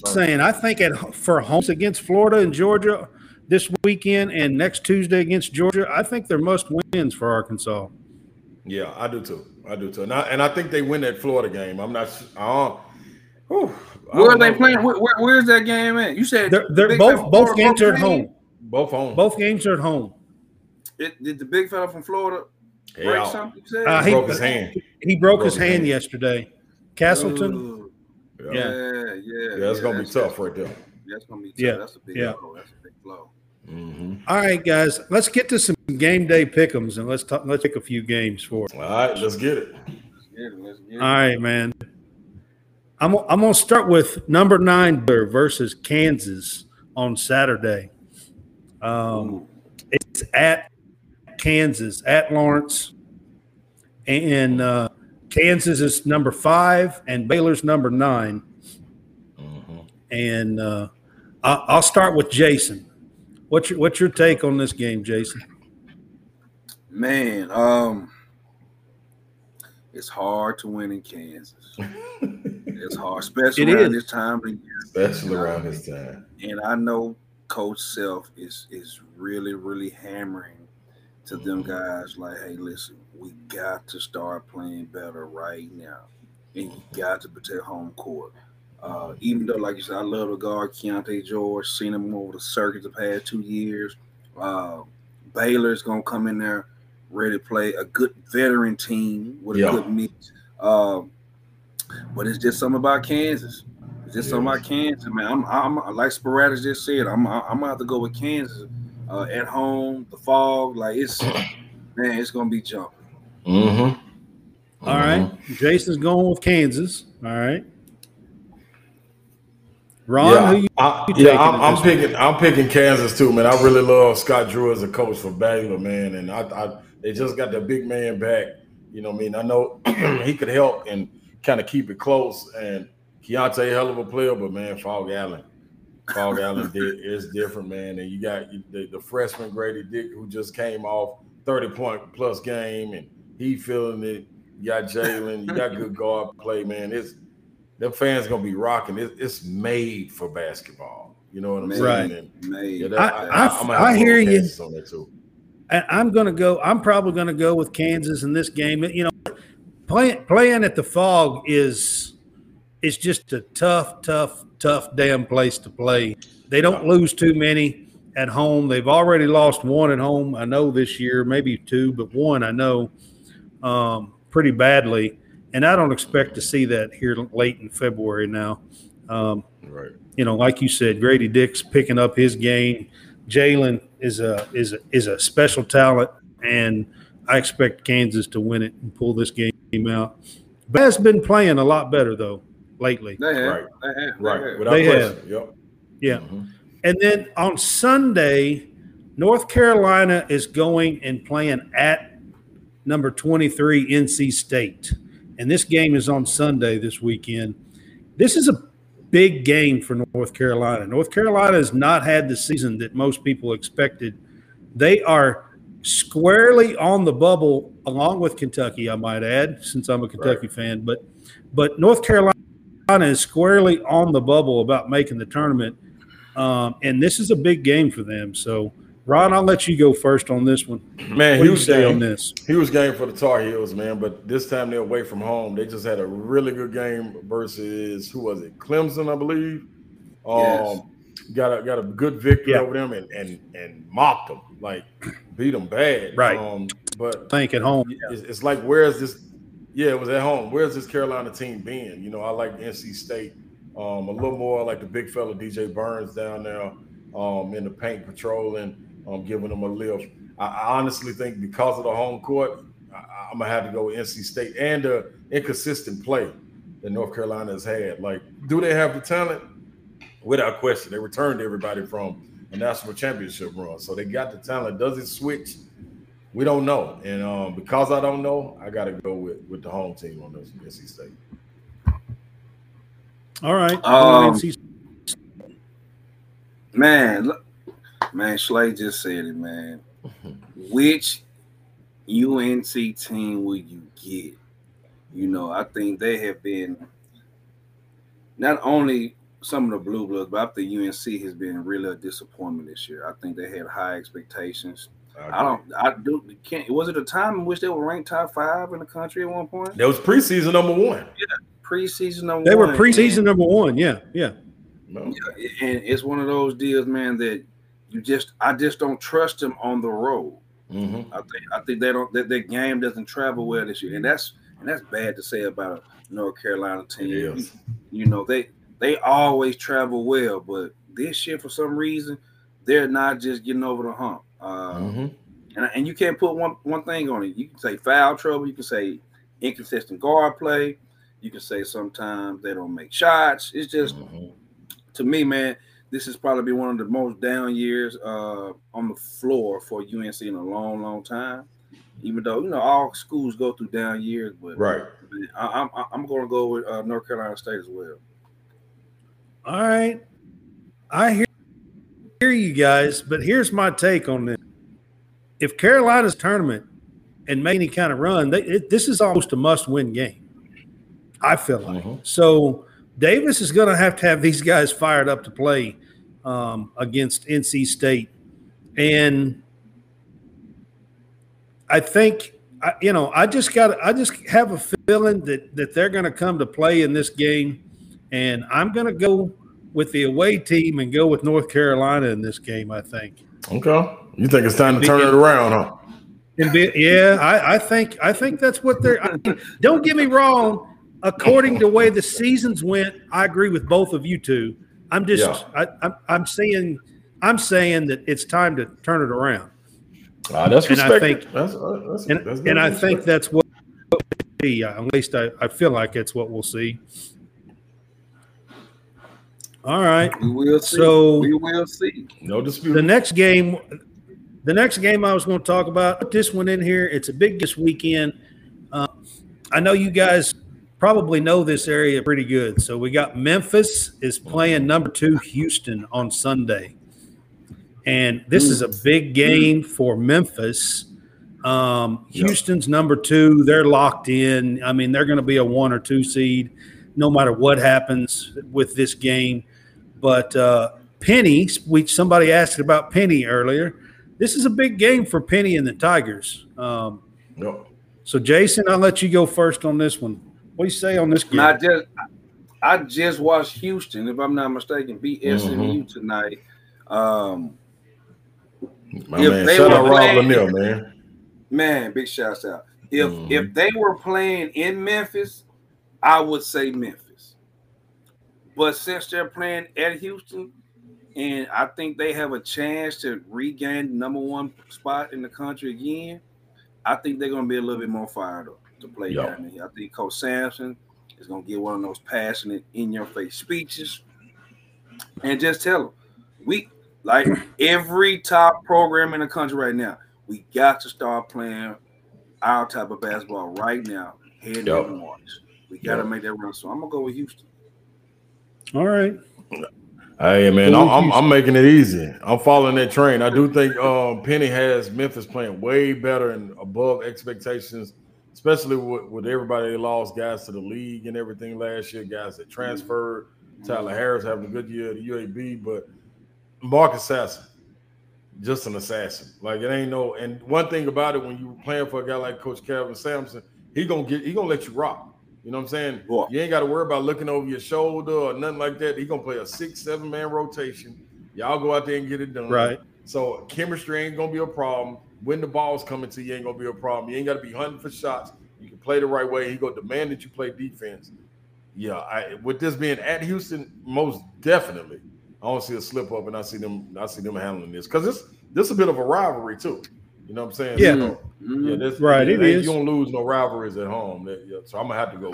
saying. I think for homes against Florida and Georgia this weekend and next Tuesday against Georgia, I think they're must-wins for Arkansas. Yeah, I do too. And I think they win that Florida game. I'm not – where are they playing? Where is that game at? You said – they're both games are at home. Both games are at home. Did the big fella from Florida break something? You said? He broke his hand. He broke his hand yesterday. Castleton? Yeah. That's going to be tough right there. That's going to be tough. Yeah. That's a big blow. That's a big blow. Mm-hmm. All right, guys, let's get to some game day pick'ems and let's pick a few games for it. All right, let's get it. All right, man. I'm gonna start with number 9 versus Kansas on Saturday. It's at Kansas, at Lawrence, and Kansas is number 5 and Baylor's number 9. Mm-hmm. And I'll start with Jason. What's your take on this game, Jason? Man, it's hard to win in Kansas. It's hard, especially this time of year. Especially around this time. And I know Coach Self is really, really hammering to them guys like, hey, listen, we got to start playing better right now. And you got to protect home court. Even though, like you said, I love the guard Keontae George, seen him over the circuit the past 2 years. Baylor's going to come in there ready to play a good veteran team with a good mix. But it's just something about Kansas. Man, I'm like Sporadic just said, I'm going to have to go with Kansas. At home, the fog, like it's going to be jumping. Mm-hmm. All right. Jason's going with Kansas. All right. Ron, I'm picking Kansas too, man. I really love Scott Drew as a coach for Baylor, man. And they just got the big man back. You know what I mean? I know he could help and kind of keep it close. And Keontae, hell of a player, but man, Fog Allen is different, man. And you got the freshman Grady Dick, who just came off 30-point-plus game, and he feeling it. You got Jalen. You got good guard play, man. Them fans gonna be rocking. It's made for basketball. You know what I'm saying? Right. I hear you. On that too. And I'm probably gonna go with Kansas in this game. You know, playing at the Fog is just a tough damn place to play. They don't lose too many at home. They've already lost one at home. I know this year, maybe two, but one I know pretty badly. And I don't expect to see that here late in February now. Right. You know, like you said, Grady Dick's picking up his game. Jalen is a special talent, and I expect Kansas to win it and pull this game out. But has been playing a lot better though lately. They have. Right. They have. Without question. Yep. Yeah. Mm-hmm. And then on Sunday, North Carolina is going and playing at number 23 NC State. And this game is on Sunday this weekend. This is a big game for North Carolina. North Carolina has not had the season that most people expected. They are squarely on the bubble, along with Kentucky, I might add, since I'm a Kentucky fan. But North Carolina is squarely on the bubble about making the tournament. And this is a big game for them. So, Ron, I'll let you go first on this one. Man, he was game for the Tar Heels, man, but this time they're away from home. They just had a really good game versus, who was it, Clemson, I believe. Yes. Got a good victory over them and mopped them, like beat them bad. Right. But think at home. It's like, where is this? Yeah, it was at home. Where's this Carolina team been? You know, I like NC State a little more. I like the big fella DJ Burns down there in the paint patrolling. Giving them a lift. I honestly think because of the home court, I'm going to have to go with NC State and the inconsistent play that North Carolina has had. Like, do they have the talent? Without question. They returned everybody from a national championship run. So they got the talent. Does it switch? We don't know. And because I don't know, I got to go with the home team on this NC State. All right. Man, look. Man, Slay just said it, man. Which UNC team will you get? You know, I think they have been not only some of the Blue Bloods, but I think UNC has been a real disappointment this year. I think they had high expectations. Okay. I can't. Was it a time in which they were ranked top five in the country at one point? That was preseason number one. Yeah, preseason number one. They were preseason number one. Yeah, yeah. No. Yeah, and it's one of those deals, man, that you just I don't trust them on the road. Mm-hmm. I think they don't. That their game doesn't travel well this year, and that's bad to say about a North Carolina team. You know, they always travel well, but this year for some reason they're not just getting over the hump. Mm-hmm. And you can't put one thing on it. You can say foul trouble. You can say inconsistent guard play. You can say sometimes they don't make shots. It's just to me, man, this has probably been one of the most down years on the floor for UNC in a long, long time. Even though, you know, all schools go through down years, but right. I'm going to go with North Carolina State as well. All right. I hear you guys, but here's my take on this. If Carolina's tournament and make any kind of run, this is almost a must-win game, I feel like. So Davis is going to have these guys fired up to play against NC State. And I think, you know, I just have a feeling that they're going to come to play in this game. And I'm going to go with the away team and go with North Carolina in this game, I think. Okay. You think it's time to turn it around, huh? I think that's what they're – don't get me wrong. According to the way the seasons went, I agree with both of you two. I'm just I'm saying that it's time to turn it around. That's respectful. I think that's what we'll see. At least I feel like that's what we'll see. All right. We will see. So we will see. No dispute. The next game I was going to talk about, put this one in here. It's a big this weekend. I know you guys probably know this area pretty good. So we got Memphis is playing number 2 Houston on Sunday. And this is a big game for Memphis. Houston's number 2. They're locked in. I mean, they're going to be a 1 or 2 seed no matter what happens with this game. But Penny, somebody asked about Penny earlier. This is a big game for Penny and the Tigers. So, Jason, I'll let you go first on this one. What do you say on this game? I just watched Houston, if I'm not mistaken, beat SMU tonight. Man, big shouts out. If they were playing in Memphis, I would say Memphis. But since they're playing at Houston, and I think they have a chance to regain the number 1 spot in the country again, I think they're going to be a little bit more fired up to play down here. I think Coach Sampson is going to get one of those passionate, in-your-face speeches and just tell them, we, like every top program in the country right now, we got to start playing our type of basketball right now, head in March. We got to make that run. So I'm going to go with Houston. All right. Hey, man, I'm making it easy. I'm following that train. I do think Penny has Memphis playing way better and above expectations, especially with everybody they lost, guys to the league and everything last year, guys that transferred. Tyler Harris having a good year at the UAB, but Marcus Sasson, just an assassin. Like, it ain't no – and one thing about it, when you're playing for a guy like Coach Calvin Sampson, he gonna let you rock. You know what I'm saying? Boy. You ain't got to worry about looking over your shoulder or nothing like that. He's going to play a 6-7-man rotation. Y'all go out there and get it done. Right. So chemistry ain't going to be a problem. When the ball's coming to you ain't going to be a problem. You ain't got to be hunting for shots. You can play the right way. He's going to demand that you play defense. Yeah, with this being at Houston, most definitely, I don't see a slip-up, and I see them handling this. Because this is a bit of a rivalry, too. You know what I'm saying? Yeah. So, that's right. It is. You don't lose no rivalries at home. So I'm gonna have to go.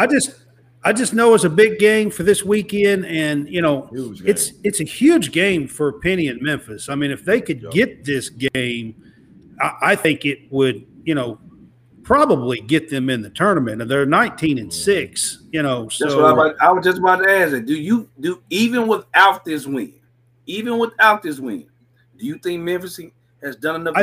I just know it's a big game for this weekend, and you know, it's a huge game for Penny and Memphis. I mean, if they could get this game, I think it would, you know, probably get them in the tournament. And they're 19-6, you know. So that's what I was just about to ask it. Do even without this win, do you think Memphis has done enough?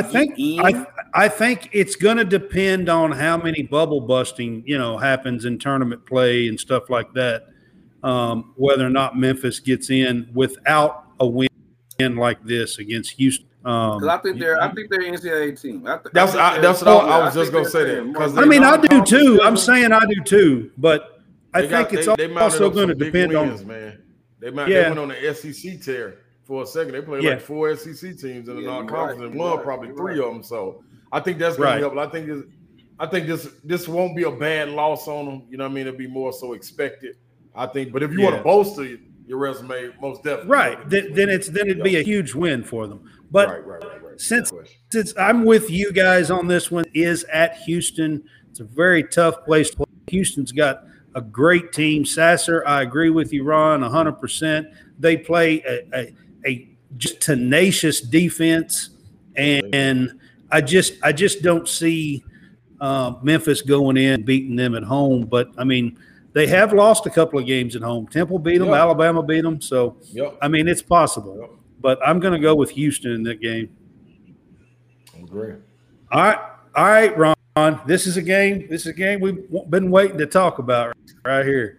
I think it's going to depend on how many bubble busting, you know, happens in tournament play and stuff like that. whether or not Memphis gets in without a win like this against Houston. Because I think they're NCAA team. That's what I was just gonna say. That I mean, I do too. I'm saying I do too, but I think it's also going to depend on. Man, they went on the SEC tear for a second. They played like four SEC teams in the non-conference and won probably three of them. So I think that's going to help. I think this won't be a bad loss on them. You know what I mean? It'll be more so expected, I think. But if you want to bolster your resume, most definitely. Right. Then it'd be a huge win for them. But since I'm with you guys on this one, is at Houston. It's a very tough place to play. Houston's got a great team. Sasser, I agree with you, Ron, 100%. They play a just tenacious defense, and I just don't see Memphis going in and beating them at home. But, I mean, they have lost a couple of games at home. Temple beat them. Yep. Alabama beat them. So, I mean, it's possible. Yep. But I'm going to go with Houston in that game. I agree. All right, Ron. This is a game we've been waiting to talk about right here.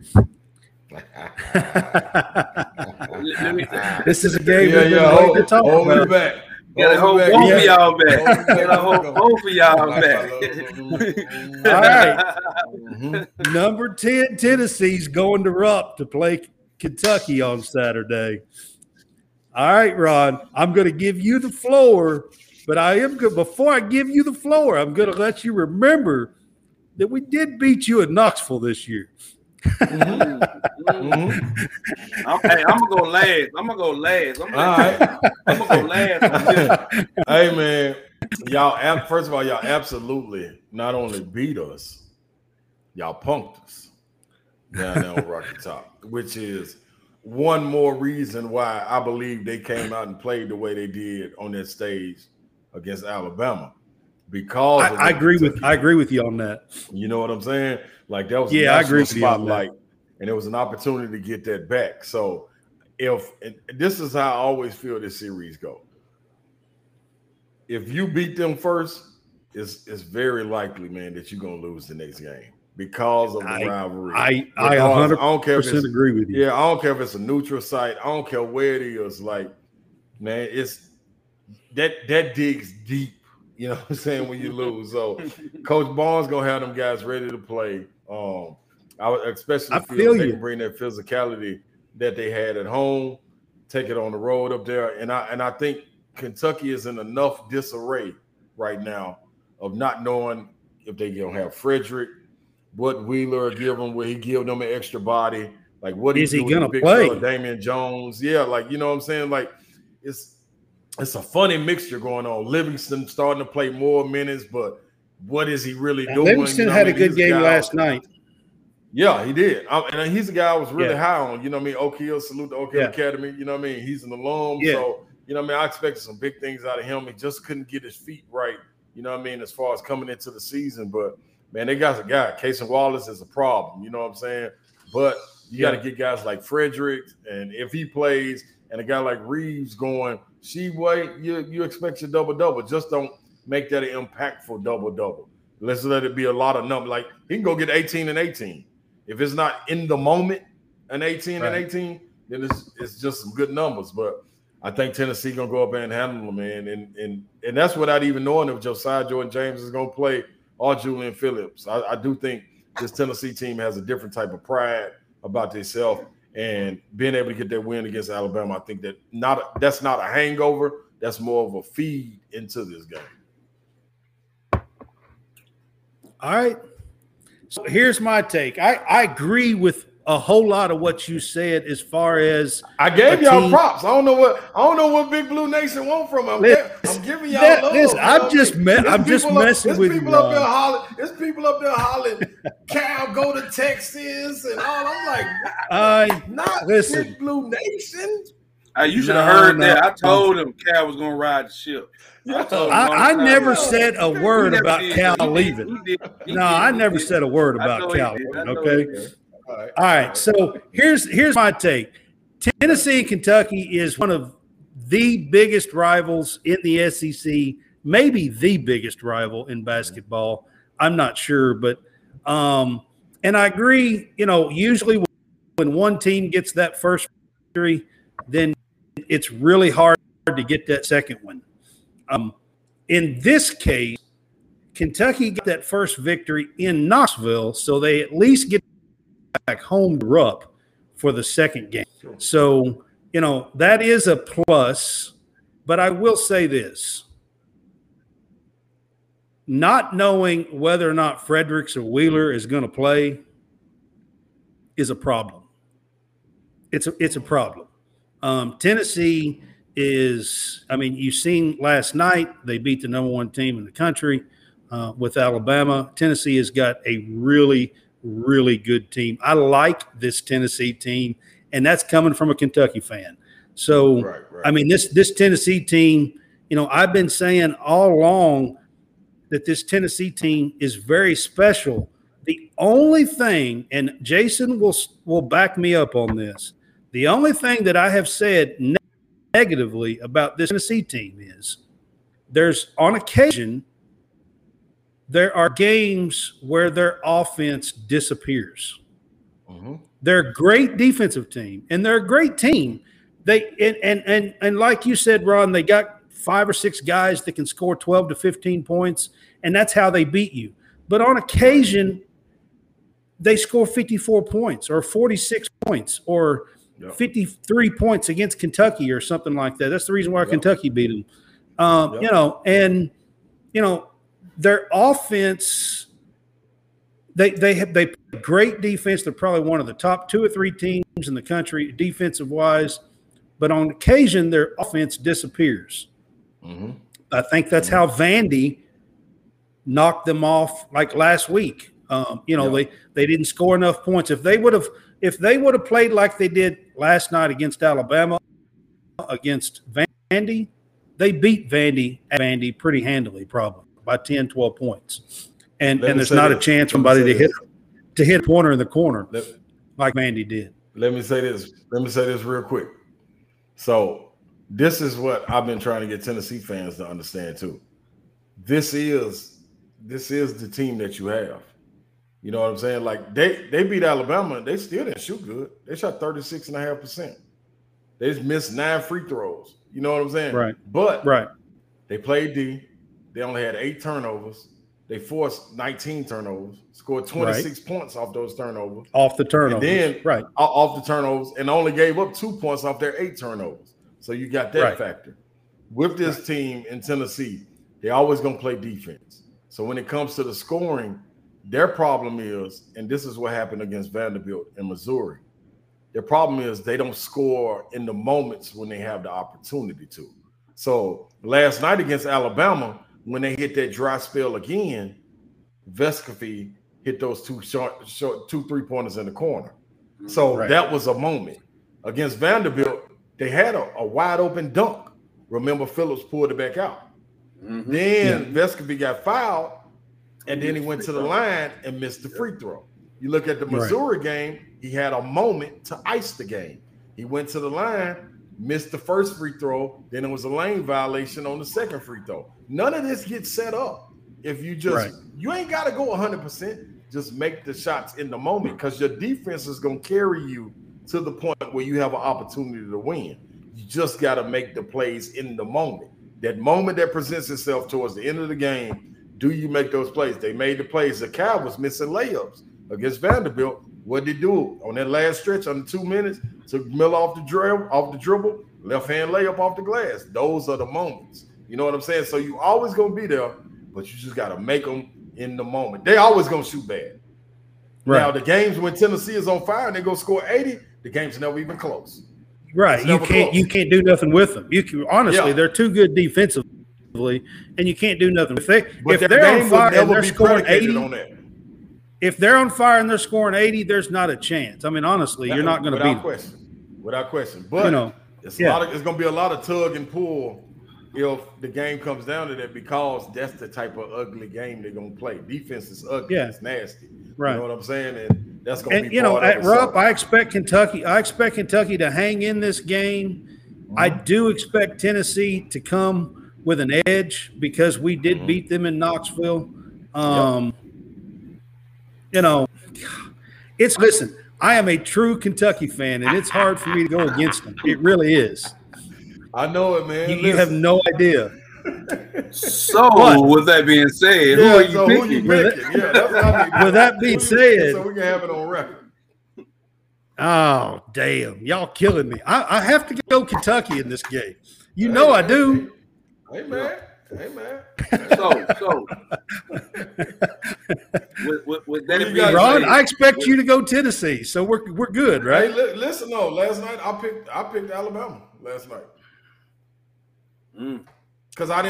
This is a game we've been waiting to talk about. Hold me back. Yeah, I hope y'all back. All right. Mm-hmm. Number 10, Tennessee's going to Rupp to play Kentucky on Saturday. All right, Ron, I'm going to give you the floor, but before I give you the floor, I'm going to let you remember that we did beat you at Knoxville this year. Mm-hmm. Mm-hmm. I'm gonna go last. I'm gonna go last. Hey man, y'all. First of all, y'all absolutely not only beat us, y'all punked us down there on Rocky Top, which is one more reason why I believe they came out and played the way they did on that stage against Alabama. Because I agree with you on that. You know what I'm saying? Like that was I agree with spotlight, and it was an opportunity to get that back. So this is how I always feel this series go. If you beat them first, it's very likely, man, that you're gonna lose the next game because of the rivalry. I 100% agree with you. Yeah, I don't care if it's a neutral site. I don't care where it is. Like, man, it's that digs deep. You know what I'm saying, when you lose. So Coach Barnes going to have them guys ready to play. I especially feel they can bring that physicality that they had at home, take it on the road up there. And I think Kentucky is in enough disarray right now of not knowing if they going to have Frederick, what Wheeler give them, will he give them an extra body? Like, what is he going to play? Damian Jones. Yeah, like, you know what I'm saying? Like, it's a funny mixture going on. Livingston starting to play more minutes, but what is he really doing? Livingston had a good game last night. Yeah, he did. And he's a guy I was really high on. You know what I mean? Oak Hill, salute to Oak Hill Academy. You know what I mean? He's an alum. Yeah. So, you know what I mean? I expected some big things out of him. He just couldn't get his feet right, you know what I mean, as far as coming into the season. But, man, they got a guy. Casey Wallace is a problem. You know what I'm saying? But you got to get guys like Frederick, and if he plays, and a guy like Reeves going, Tshiebwe, you expect your double-double. Just don't make that an impactful double-double. Let's let it be a lot of numbers. Like, he can go get 18 and 18. If it's not in the moment, an 18 and 18, then it's just some good numbers. But I think Tennessee going to go up and handle them, man. And that's without even knowing if Josiah Jordan-James is going to play or Julian Phillips. I do think this Tennessee team has a different type of pride about themselves. And being able to get that win against Alabama, I think that's not a hangover. That's more of a feed into this game. All right. So here's my take. I agree with a whole lot of what you said as far as I gave y'all props. I don't know what Big Blue Nation want from them. I'm giving y'all love. I'm just messing with you. There's people up there hollering, Cal, go to Texas and all. I'm like, not Big Blue Nation. You should have heard that. I told him Cal was going to ride the ship. I never said a word about Cal leaving. I never said a word about Cal leaving, okay? All right. So here's my take. Tennessee and Kentucky is one of the biggest rivals in the SEC, maybe the biggest rival in basketball. I'm not sure, but and I agree. You know, usually when one team gets that first victory, then it's really hard to get that second one. In this case, Kentucky got that first victory in Knoxville, so they at least get back home to Rupp for the second game. So, you know, that is a plus, but I will say this. Not knowing whether or not Fredericks or Wheeler is going to play is a problem. It's a problem. Tennessee is, I mean, you've seen last night, they beat the number one team in the country with Alabama. Tennessee has got a really, really good team. I like this Tennessee team, and that's coming from a Kentucky fan. So, right. I mean, this Tennessee team, you know, I've been saying all along that this Tennessee team is very special. The only thing, and Jason will back me up on this, the only thing that I have said negatively about this Tennessee team is there's, on occasion, there are games where their offense disappears. Mm-hmm. They're a great defensive team, and they're a great team. They and like you said, Ron, they got 5 or 6 guys that can score 12 to 15 points, and that's how they beat you. But on occasion, they score 54 points or 46 points or 53 points against Kentucky or something like that. That's the reason why Kentucky beat them. You know, and, you know, their offense, they play great defense. They're probably one of the top 2 or 3 teams in the country defensive-wise. But on occasion, their offense disappears. Mm-hmm. I think that's how Vandy knocked them off, like last week. You know, they didn't score enough points. If they would have played like they did last night against Alabama, against Vandy, they beat Vandy pretty handily, probably by 10, 12 points. And there's not a chance somebody to hit a corner in the corner like Vandy did. Let me say this real quick. So this is what I've been trying to get Tennessee fans to understand too. This is the team that you have. You know what I'm saying? Like they beat Alabama and they still didn't shoot good. They shot 36.5%. They just missed 9 free throws. You know what I'm saying? Right. But they played D. They only had 8 turnovers. They forced 19 turnovers, scored 26 points off those turnovers. Off the turnovers. And then off the turnovers, and only gave up 2 points off their 8 turnovers. So you got that factor. With this team in Tennessee, they're always going to play defense. So when it comes to the scoring, their problem is, and this is what happened against Vanderbilt in Missouri, their problem is they don't score in the moments when they have the opportunity to. So last night against Alabama, when they hit that dry spell again, Vescovi hit those 2 3-pointers in the corner. So that was a moment. Against Vanderbilt, they had a wide-open dunk. Remember, Phillips pulled it back out. Mm-hmm. Then Vescovi got fouled, and then he went to the line and missed the free throw. You look at the Missouri game, he had a moment to ice the game. He went to the line, missed the first free throw, then it was a lane violation on the second free throw. None of this gets set up. If you just you ain't got to go 100%, just make the shots in the moment, because your defense is going to carry you to the point where you have an opportunity to win. You just got to make the plays in the moment. That moment that presents itself towards the end of the game, do you make those plays? They made the plays. The Cal was missing layups against Vanderbilt. What did they do on that last stretch under 2 minutes? Took Miller off the dribble, left-hand layup off the glass. Those are the moments. You know what I'm saying? So you always going to be there, but you just got to make them in the moment. They always going to shoot bad. Right. Now, the games when Tennessee is on fire and they go score 80, the game's never even close. Right. You can't do nothing with them. You can, honestly, they're too good defensively, and you can't do nothing. If they're on fire and they're scoring 80 on that. If they're on fire and they're scoring 80, there's not a chance. I mean, honestly, you're not going to beat them. Without question. But you know, it's going to be a lot of tug and pull if the game comes down to that, because that's the type of ugly game they're going to play. Defense is ugly. Yeah. It's nasty. Right. You know what I'm saying? And that's going to be at Rupp, I expect Kentucky to hang in this game. Mm-hmm. I do expect Tennessee to come with an edge, because we did beat them in Knoxville. You know, it's – listen, I am a true Kentucky fan, and it's hard for me to go against them. It really is. I know it, man. You have no idea. So, but, with that being said, yeah, who are you picking? With that being said, so we can have it on record. Oh, damn. Y'all killing me. I have to go Kentucky in this game. You know I do. Hey, man. Hey, man. So. with that being said, Ron, I expect you to go Tennessee, so we're good, right? Hey, listen, though. Last night, I picked Alabama last night. Mm. Because I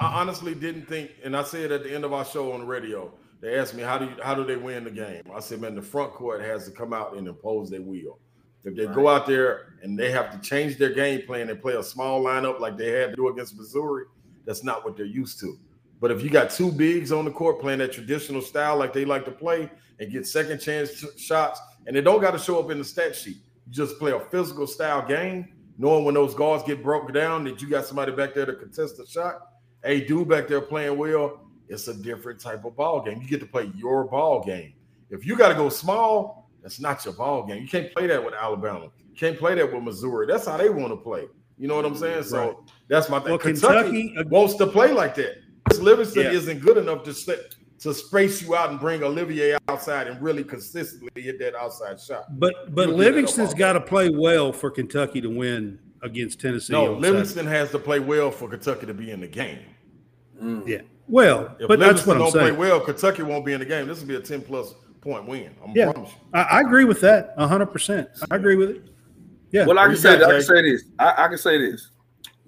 honestly didn't think, and I said at the end of our show on the radio, they asked me, how do they win the game? I said, man, the front court has to come out and impose their will. If they go out there and they have to change their game plan and play a small lineup like they had to do against Missouri, that's not what they're used to. But if you got two bigs on the court playing that traditional style like they like to play and get second chance shots, and they don't got to show up in the stat sheet, you just play a physical style game, knowing when those guards get broken down that you got somebody back there to contest the shot, a dude back there playing well, it's a different type of ball game. You get to play your ball game. If you got to go small, that's not your ball game. You can't play that with Alabama. You can't play that with Missouri. That's how they want to play. You know what I'm saying? So that's my thing. Well, Kentucky wants to play like that. This Livingston isn't good enough to space you out and bring Olivier outside and really consistently hit that outside shot. But Livingston's got to play well for Kentucky to win against Tennessee. No, Livingston has to play well for Kentucky to be in the game. Mm. Yeah. Well, if but that's what I'm saying. If Livingston don't play well, Kentucky won't be in the game. This will be a 10-plus point win. I promise you. I agree with that 100%. I agree with it. Yeah. Well, I can say this.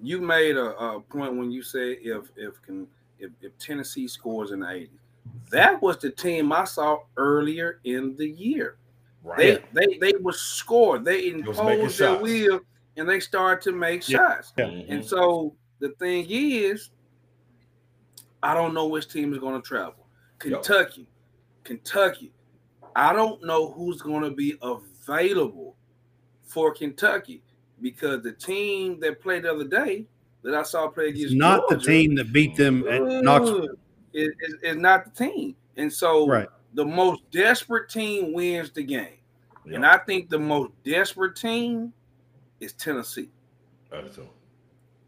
You made a point when you said if Tennessee scores in the 80s. That was the team I saw earlier in the year. Right. They would score. They imposed their will, and they started to make shots. Yeah. Mm-hmm. And so the thing is, I don't know which team is going to travel. Kentucky. I don't know who's going to be available for Kentucky because the team that played the other day that I saw play against Georgia, the team that beat them at Knoxville. It's not the team. And so the most desperate team wins the game. Yep. And I think the most desperate team is Tennessee.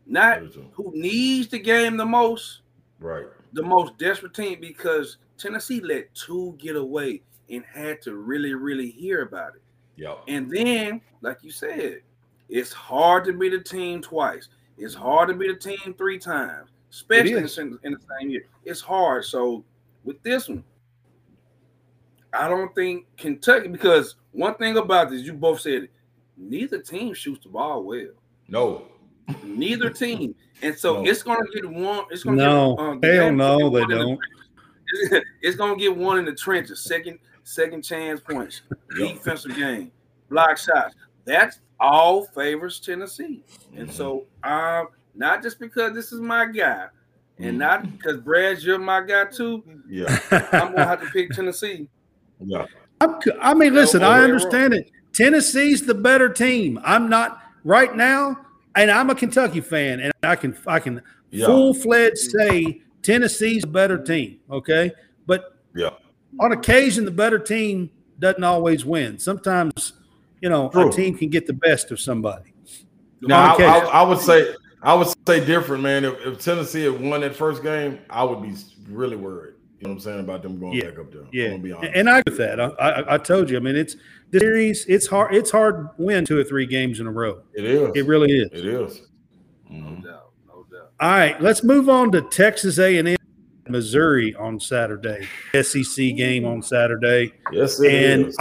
Not who needs the game the most. Right. The most desperate team, because Tennessee let two get away and had to really, really hear about it. Yep. And then, like you said, it's hard to beat the team twice. It's hard to beat the team three times. Especially in the same year. It's hard. So with this one, I don't think Kentucky, because one thing about this, you both said it, neither team shoots the ball well. No. Neither team. And so it's going to get one. It's going to they don't. It's going to get one in the trenches, second chance points, defensive game, block shots. That's all favors Tennessee. And so I not just because this is my guy, and not because Brad, you're my guy too. Yeah, I'm gonna have to pick Tennessee. Yeah, I mean, listen, I understand it. Tennessee's the better team. I'm not right now, and I'm a Kentucky fan, and I can full-fledged say Tennessee's a better team. Okay, but on occasion, the better team doesn't always win. Sometimes, a team can get the best of somebody. Now, I would say. Different, man. If Tennessee had won that first game, I would be really worried. You know what I'm saying about them going back up there. Yeah, I'm gonna be honest. And I agree with that. I told you. I mean, it's the series. It's hard. It's hard to win 2 or 3 games in a row. It is. It really is. It is. Mm-hmm. No doubt. All right, let's move on to Texas A&M, Missouri on Saturday. SEC game on Saturday. Yes, it is.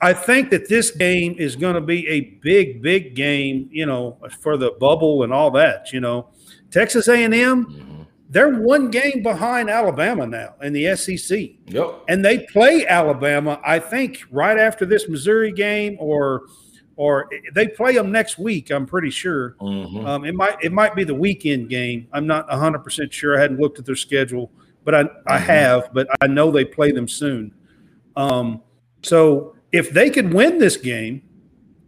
I think that this game is going to be a big, big game, for the bubble and all that, Texas A&M, they're one game behind Alabama now in the SEC. Yep. And they play Alabama, I think, right after this Missouri game or they play them next week, I'm pretty sure. Mm-hmm. It might be the weekend game. I'm not 100% sure. I hadn't looked at their schedule, but I have, but I know they play them soon. So if they could win this game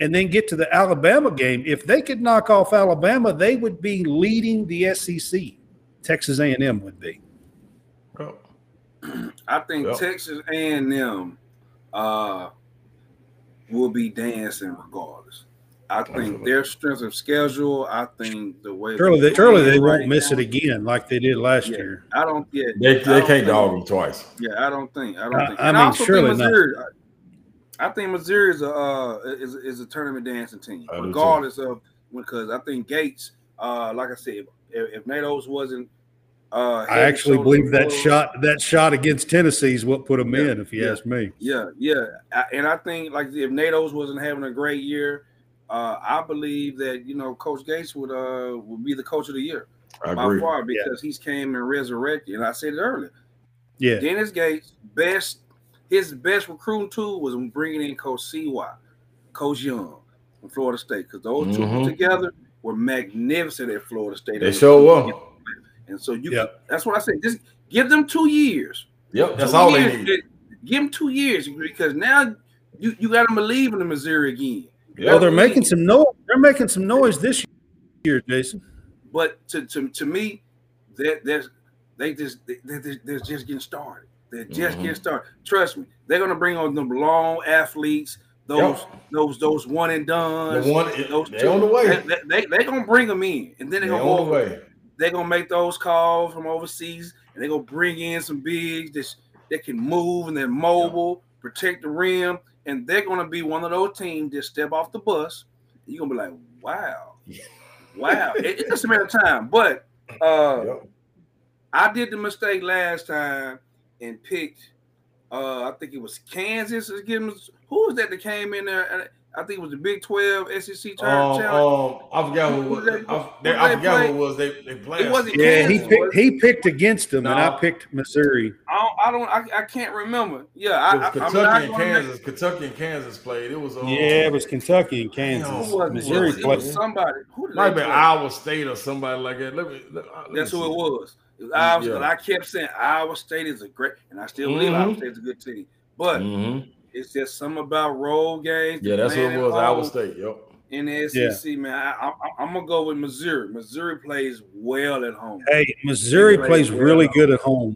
and then get to the Alabama game, if they could knock off Alabama, they would be leading the SEC. Texas A&M would be. I think Texas A&M will be dancing regardless. I think their strength of schedule, I think the way surely they won't miss it again like they did last year. I don't get they can't dog them twice. Yeah, I don't think. I mean, surely not. I think Missouri is a tournament dancing team, regardless of because I think Gates, like I said, if Nados wasn't, I actually believe that shot against Tennessee is what put them in, if you ask me. Yeah, and I think like if Nados wasn't having a great year, I believe that Coach Gates would be the coach of the year by far because he's came and resurrected. And I said it earlier. Yeah, Dennis Gates His best recruiting tool was bringing in Coach CY, Coach Young from Florida State, because those two together were magnificent at Florida State. They sure were. And so that's what I said. Just give them 2 years. Yep, that's all they need. Give them 2 years because now you got them believing in Missouri again. Well, they're making some noise. They're making some noise this year, Jason. But to me, they're just getting started. They're just getting started. Trust me, they're gonna bring on them long athletes, those one and done. They're on the way. They're gonna bring them in, and then they're gonna make those calls from overseas, and they're gonna bring in some bigs that can move and they're mobile, protect the rim, and they're gonna be one of those teams that step off the bus. And you're gonna be like, wow. It's just a matter of time. But I did the mistake last time and picked, I think it was Kansas. Who was that that came in there? I think it was the Big 12 SEC challenge. I forgot what it was. They played. It wasn't Kansas. He picked against them, and I picked Missouri. I can't remember. Kentucky and Kansas played. It was. It was Kentucky and Kansas. Missouri played. It was somebody. Might be Iowa State or somebody like that. That's who it was. But I kept saying Iowa State is a great, and I still believe Iowa State is a good team. But it's just something about road games. Yeah, that's what it was. Iowa State. Yep. In the SEC, man, I'm gonna go with Missouri. Missouri plays well at home. Hey, Missouri plays really good at home.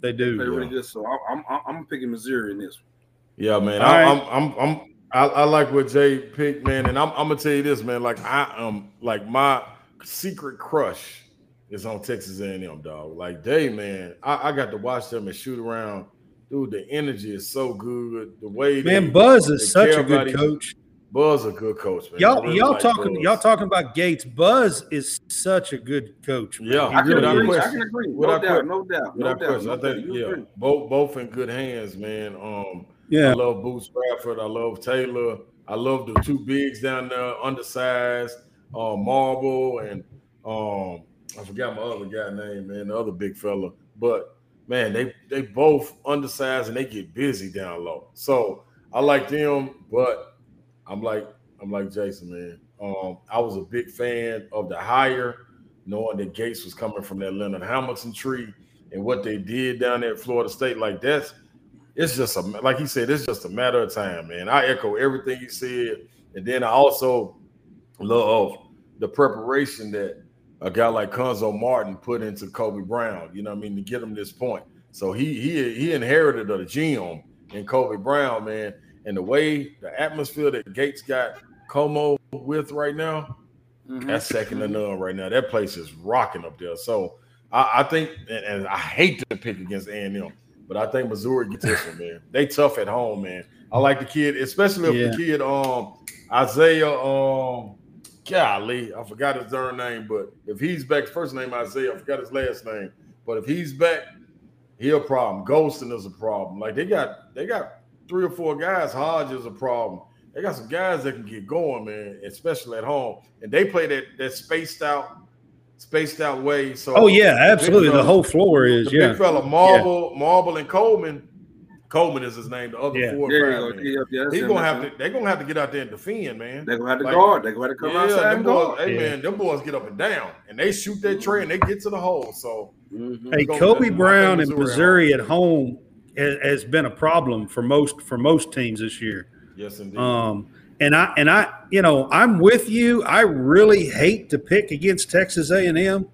They do. They play really good. So I'm picking Missouri in this one. Yeah, man. I like what Jay picked, man. And I'm gonna tell you this, man. Like my secret crush. It's on Texas A&M, dog. Like, man, I got to watch them and shoot around. Dude, the energy is so good. The way Buzz is such a good coach. Buzz is a good coach, man. Y'all talking about Gates. Buzz is such a good coach. Man. Yeah, I can agree. No doubt. I think both in good hands, man. I love Boots Bradford. I love Taylor. I love the two bigs down there, undersized, Marble and I forgot my other guy name, man, the other big fella. But, man, they both undersized and they get busy down low. So I like them, but I'm like Jason, man. I was a big fan of the hire, knowing that Gates was coming from that Leonard Hamilton tree and what they did down there at Florida State. Like it's just like he said, it's just a matter of time, man. I echo everything he said, and then I also love the preparation that a guy like Conzo Martin put into Kobe Brown, you know what I mean, to get him this point. So he inherited the gym in Kobe Brown, man. And the way the atmosphere that Gates got Como with right now, that's second to none right now. That place is rocking up there. So I think, and I hate to pick against A&M, but I think Missouri gets this one, man. They tough at home, man. I like the kid, especially if the kid Isaiah golly, I forgot his darn name, but if he's back, first name Isaiah, I forgot his last name. But if he's back, he's a problem. Golston is a problem. Like they got three or four guys. Hodge is a problem. They got some guys that can get going, man, especially at home. And they play that spaced out way. So absolutely. The whole floor is big fella Marble and Coleman. Coleman is his name. The other four. He's gonna have to. They're gonna have to get out there and defend, man. They're gonna have to guard. They're gonna have to come outside and guard. Hey, man, them boys get up and down, and they shoot their tray, and they get to the hole. So, Kobe Brown and Missouri at home has been a problem for most teams this year. Yes, indeed. And I, I'm with you. I really hate to pick against Texas A&M.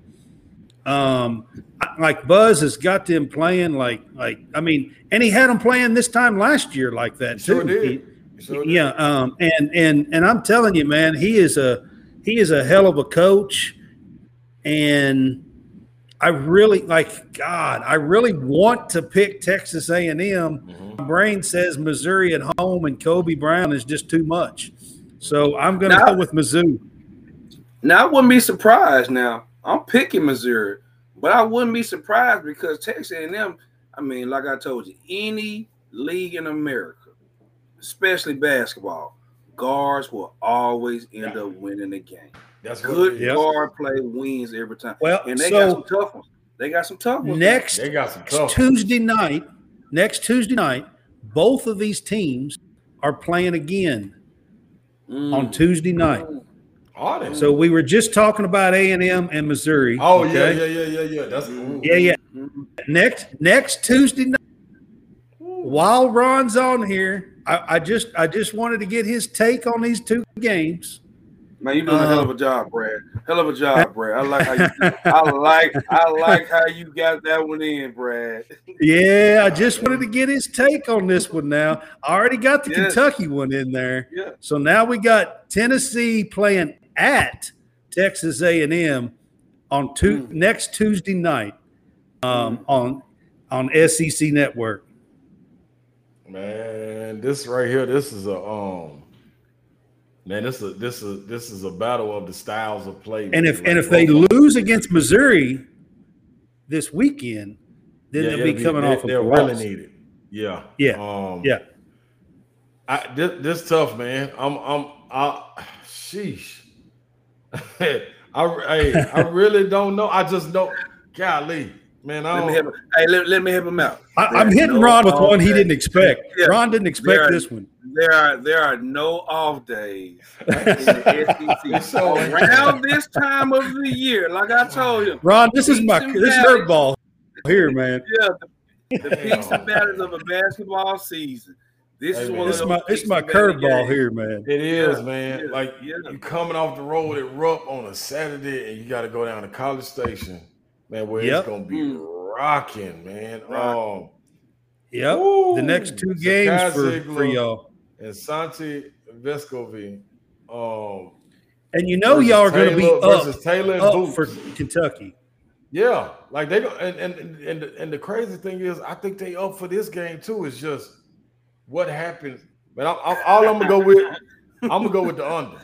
Like Buzz has got them playing like I mean, and he had them playing this time last year like that too. Sure did. So yeah, and I'm telling you, man, he is a hell of a coach, and I really I really want to pick Texas A&M. Mm-hmm. My brain says Missouri at home and Kobe Brown is just too much, so I'm going to go with Mizzou. Now I wouldn't be surprised. Now I'm picking Missouri, but I wouldn't be surprised because Texas A&M. I mean, like I told you, any league in America, especially basketball, guards will always end up winning the game. That's good. Guard play wins every time. Well, and they got some tough ones. Next Tuesday night, both of these teams are playing again on Tuesday night. Audit. So we were just talking about A&M and Missouri. Oh, okay? Yeah. That's Next Tuesday night, while Ron's on here, I just wanted to get his take on these two games. Man, you're doing a hell of a job, Brad. I like how you I like how you got that one in, Brad. Yeah, I just wanted to get his take on this one now. I already got the Kentucky one in there. Yeah. So now we got Tennessee playing at Texas A&M on next Tuesday night on SEC Network. Man, this right here, this is a battle of the styles of play. And if they lose against Missouri this weekend, then they'll be coming off. They're really needed. Yeah. This tough, man. Sheesh. I really don't know. I just don't. Golly. Man, let me help him out. I'm hitting Ron with one he didn't expect. Yeah. Ron didn't expect this one. There are no off days in the SEC. So around this time of the year, like I told you, Ron, this is curveball here, man. Yeah, the peaks and valleys of a basketball season. This is my curveball here, man. It is, man. Yeah, like you coming off the road at Rupp on a Saturday, and you got to go down to College Station. Man, where it's going to be rocking, man. Oh, yep. Woo. The next two games for y'all. And Santi Vescovi. And you know y'all are going to be up for Kentucky. Yeah. Like they go, and the crazy thing is, I think they up for this game too. It's just what happens. But I'm going to go with the under.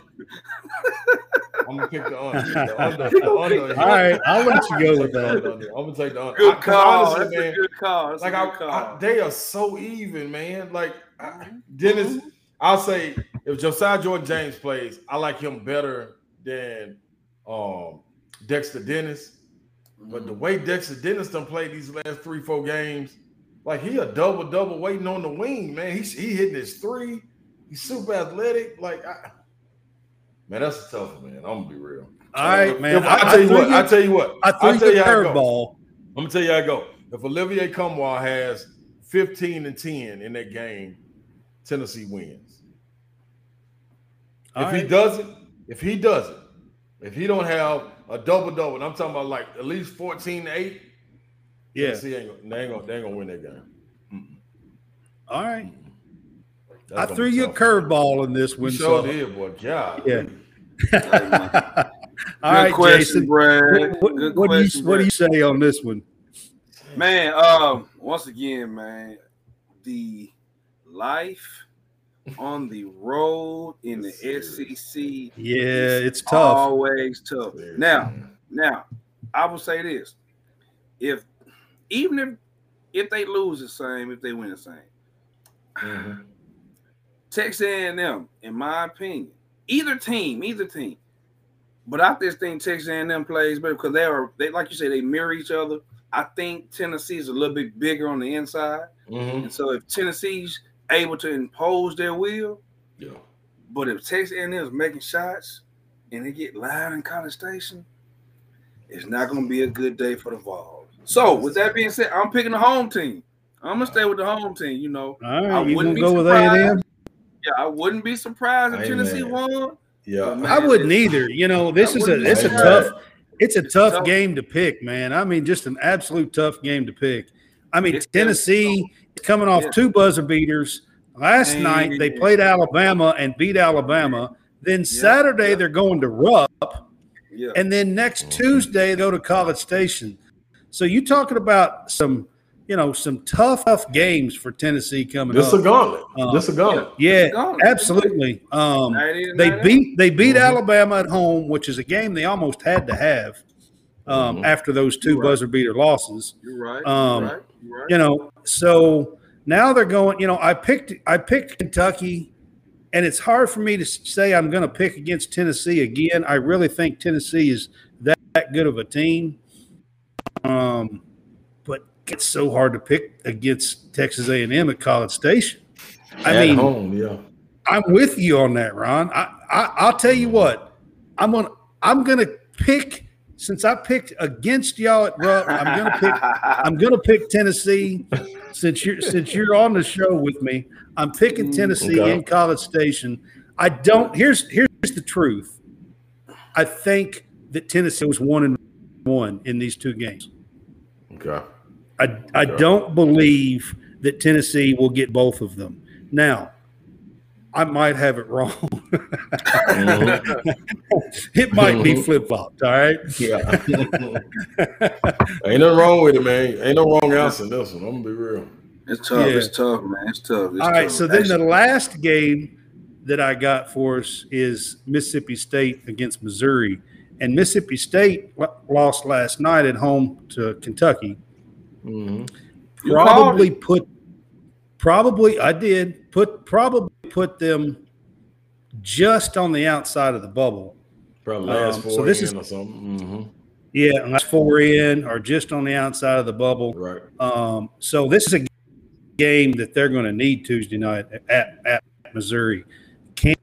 I'm gonna pick the under. The under. All right, I'll let you go with that. I'm gonna take the under. Good call. Honestly, that's a good call. Like they are so even, man. Like Dennis, I'll say if Josiah Jordan James plays, I like him better than Dexter Dennis. But the way Dexter Dennis done played these last 3-4 games, like he a double waiting on the wing, man. He hitting his three. He's super athletic. Like man, that's tough, man. I'm gonna be real. All right, man. I'm gonna tell you how I go. If Olivier Cumwar has 15 and 10 in that game, Tennessee wins. If he doesn't, if he don't have a double, and I'm talking about like at least 14 to 8, Tennessee ain't gonna win that game. Mm-mm. All right. I threw you a curveball in this one. Sure did, boy. Yeah. All right, Jason. Brad. What do you say on this one? Man, once again, man, the life on the road in the SEC. Yeah, it's tough. Always tough. Now, I will say this: even if they lose the same, if they win the same. Mm-hmm. Texas A&M, in my opinion, either team. But I just think Texas A&M plays better because they like you say, they mirror each other. I think Tennessee is a little bit bigger on the inside. Mm-hmm. And so if Tennessee's able to impose their will, but if Texas A&M is making shots and they get loud in College Station, it's not going to be a good day for the Vols. So with that being said, I'm picking the home team. I'm going to stay with the home team, you know. All right, you going to go with A&M? Yeah, I wouldn't be surprised if Tennessee won. Yeah, man, I wouldn't either. You know, it's a tough game to pick, man. I mean, just an absolute tough game to pick. I mean, Tennessee is coming off two buzzer beaters. Last night they played Alabama and beat Alabama. Then Saturday they're going to Rupp. Yeah. And then next Tuesday they go to College Station. So you're talking about some, you know, some tough games for Tennessee coming up. This is a gauntlet. Yeah, absolutely. They beat Alabama at home, which is a game they almost had to have after those two buzzer beater losses. You're right. You know, so now they're going. You know, I picked Kentucky, and it's hard for me to say I'm going to pick against Tennessee again. I really think Tennessee is that good of a team. But it's so hard to pick against Texas A&M at College Station. I mean, I'm with you on that, Ron. I'll tell you what, I'm gonna pick. Since I picked against y'all at Rupp, I'm gonna pick Tennessee. Since you're on the show with me, I'm picking Tennessee in College Station. I don't. Here's the truth. I think that Tennessee was 1-1 in these two games. Okay. I don't believe that Tennessee will get both of them. Now, I might have it wrong. It might be flip-flopped, all right? Yeah. Ain't nothing wrong with it, man. Ain't no wrong answer in this one. I'm going to be real. It's tough. Yeah. It's tough, man. It's tough. All right, so then the last game that I got for us is Mississippi State against Missouri. And Mississippi State lost last night at home to Kentucky. Mm-hmm. Probably put them just on the outside of the bubble. Probably last four in or something. Mm-hmm. Yeah, last four in or just on the outside of the bubble. Right. So this is a game that they're going to need Tuesday night at Missouri. Can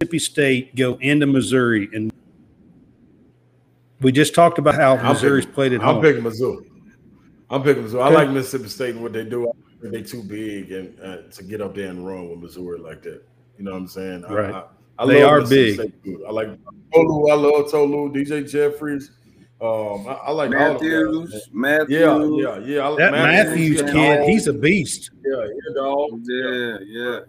Mississippi State go into Missouri? And we just talked about how Missouri's played at home. I'm picking Missouri. I like Mississippi State and what they do. They're too big and to get up there and run with Missouri like that. You know what I'm saying? Right. They love are big. State. I like Tolu. I love Tolu. DJ Jeffries. I like Matthews. Yeah. That Matthews kid, he's a beast. Yeah, dog. Yeah.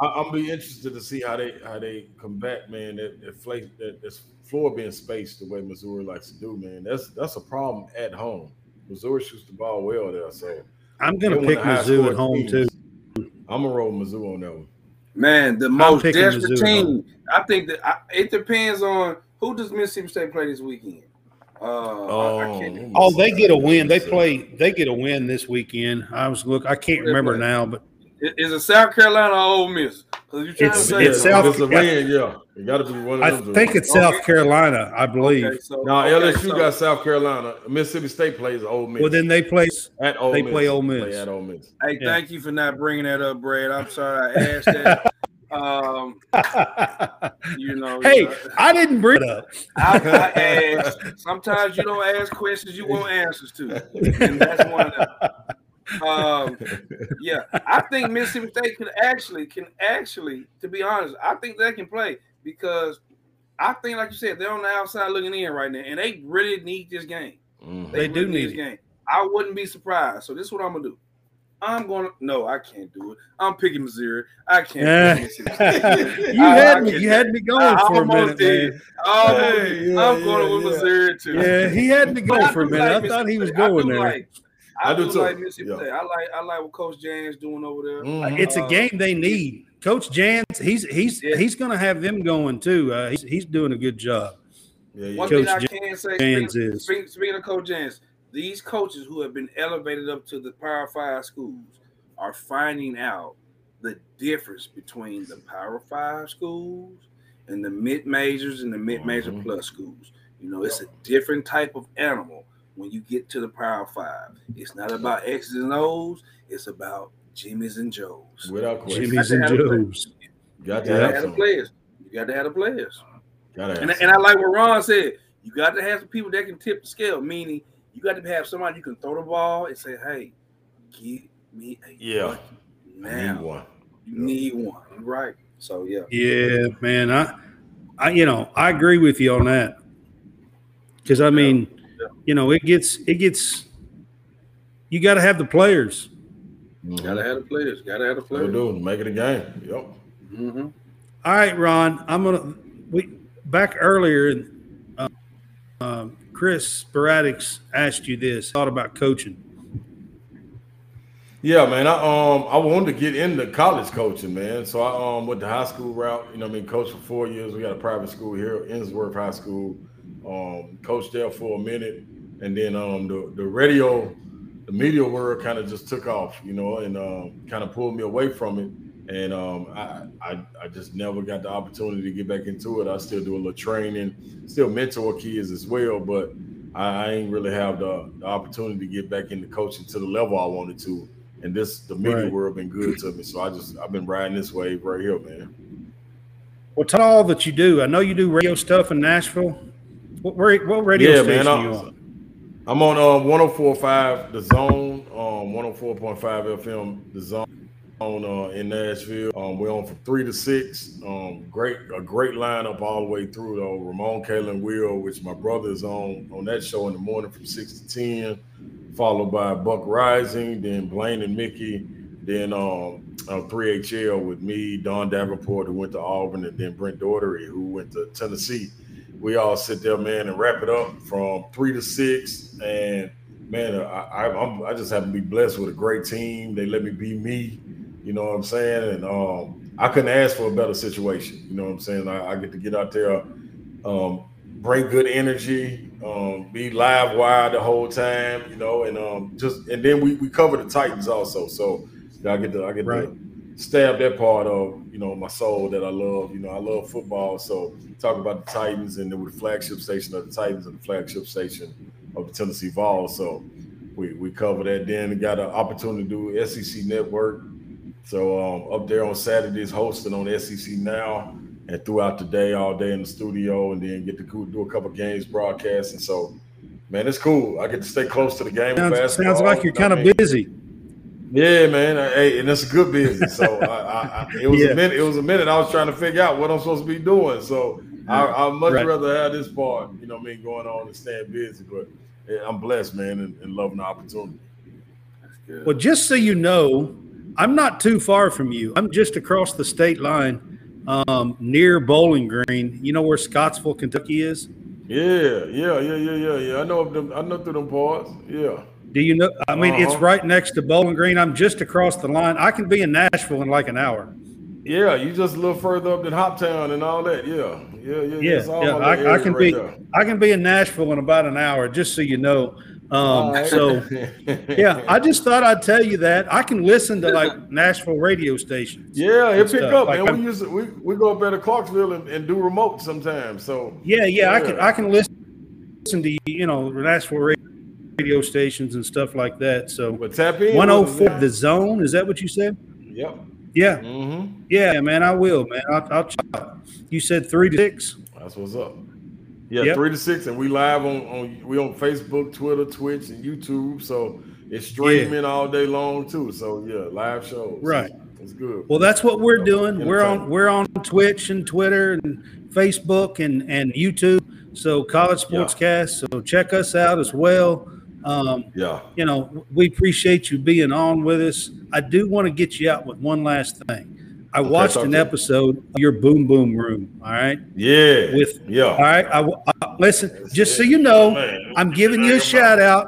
I'll be interested to see how they combat, man. That floor being spaced the way Missouri likes to do, man. That's a problem at home. Missouri shoots the ball well there, so I'm gonna pick Mizzou at home teams, too. I'm gonna roll Mizzou on that one. Man, the most desperate Mizzou team. I think that it depends on who does Mississippi State play this weekend. They get a win. They get a win this weekend. I can't remember now, but is it South Carolina or Ole Miss? It's South Carolina. You got to be one of them. I think it's South Carolina, I believe. LSU got South Carolina. Mississippi State plays Ole Miss. Well, then they play at Ole Miss. They play Ole Miss. Hey, thank you for not bringing that up, Brad. I'm sorry I asked that. I didn't bring it up. I asked. Sometimes you don't ask questions you want answers to, and that's one of them. I think Mississippi State can actually, to be honest, I think they can play because I think, like you said, they're on the outside looking in right now, and they really need this game. Mm-hmm. They really do need this game. I wouldn't be surprised. So this is what I'm gonna do. I can't do it. I'm picking Missouri. I can't. You had me going for a minute, man. I'm going with Missouri too. Yeah, he had me going for a minute. I thought he was going there. I do like Mississippi State. I like what Coach Jan's doing over there. Mm-hmm. It's a game they need. Coach Jan, he's going to have them going too. He's doing a good job. Yeah. Speaking of Coach Jan, these coaches who have been elevated up to the Power 5 schools are finding out the difference between the Power 5 schools and the mid-majors and the mid-major plus schools. You know, it's a different type of animal. When you get to the Power 5, it's not about X's and O's. It's about Jimmy's and Joe's. Without question. Jimmy's and Joe's. You got to have the players. And I like what Ron said. You got to have some people that can tip the scale, meaning you got to have somebody you can throw the ball and say, hey, give me a bucket. Now. You need one. Right. So, yeah. Yeah, man. I agree with you on that. Because, I mean – you know, you got to have the players. Gotta have to play this. Gotta have to play. We'll do make it a game. Yep. Mm-hmm. All right, Ron. Back earlier. Chris Baradics asked you this. Thought about coaching. Yeah, man. I wanted to get into college coaching, man. So I went the high school route. You know, I mean, coached for 4 years. We got a private school here, Innsworth High School. Coached there for a minute, and then the media world kind of just took off, you know, and kind of pulled me away from it. And I just never got the opportunity to get back into it. I still do a little training, still mentor kids as well, but I ain't really have the opportunity to get back into coaching to the level I wanted to. And the media world been good to me. So I've been riding this wave right here, man. Well, tell all that you do. I know you do radio stuff in Nashville. What radio station are you on? I'm on 104.5 The Zone, 104.5 FM The Zone in Nashville. We're on from 3 to 6. Great lineup all the way through though. Ramon, Kalen, Will, which my brother is on that show in the morning from 6 to 10, followed by Buck Rising, then Blaine and Mickey, then 3HL with me, Don Davenport, who went to Auburn, and then Brent Daugherty, who went to Tennessee. We all sit there, man, and wrap it up from 3 to 6. And man, I just happen to be blessed with a great team. They let me be me, you know what I'm saying? And I couldn't ask for a better situation, you know what I'm saying? I get to get out there, bring good energy, be live wire the whole time, you know, and then we cover the Titans also. So I get to stab that part of, you know, my soul that I love. You know, I love football. So talk about the Titans, and the flagship station of the Titans and the flagship station of the Tennessee Vols. So we cover that. Then we got an opportunity to do SEC Network. So up there on Saturdays, hosting on SEC Now, and throughout the day, all day in the studio, and then get to do a couple games broadcasting. So, man, it's cool. I get to stay close to the game. Sounds like you're kind of busy. Yeah, man. Hey, and it's a good business. So it was a minute I was trying to figure out what I'm supposed to be doing. So I'd much rather have this part, you know what I mean, going on and staying busy. But I'm blessed, man, and loving the opportunity. Well, just so you know, I'm not too far from you. I'm just across the state line near Bowling Green. You know where Scottsville, Kentucky is? Yeah. I know through them parts. Yeah. Do you know? I mean, It's right next to Bowling Green. I'm just across the line. I can be in Nashville in like an hour. Yeah, you just a little further up than Hoptown and all that. Yeah. I can be in Nashville in about an hour, just so you know. So, yeah, I just thought I'd tell you that. I can listen to like Nashville radio stations. Yeah, it pick up, like, man. We go up there to Clarksville and do remote sometimes. So yeah. I can listen to, you know, Nashville radio stations and stuff like that. So 104 The Zone, is that what you said? Yep. Yeah. Mm-hmm. Yeah, man, I will, man. I'll check out. You said 3 to 6. That's what's up. Yeah, yep. 3 to 6, and we live on Facebook, Twitter, Twitch, and YouTube. So it's streaming all day long too. So yeah, live shows. Right. It's good. Well, that's what we're doing. We're on Twitch and Twitter and Facebook and YouTube. So College Sportscast. So check us out as well. You know, we appreciate you being on with us. I do want to get you out with one last thing. I watched an episode of your Boom Boom Room. All right. Yeah. All right. I listen, just so you know, I'm giving you a shout out.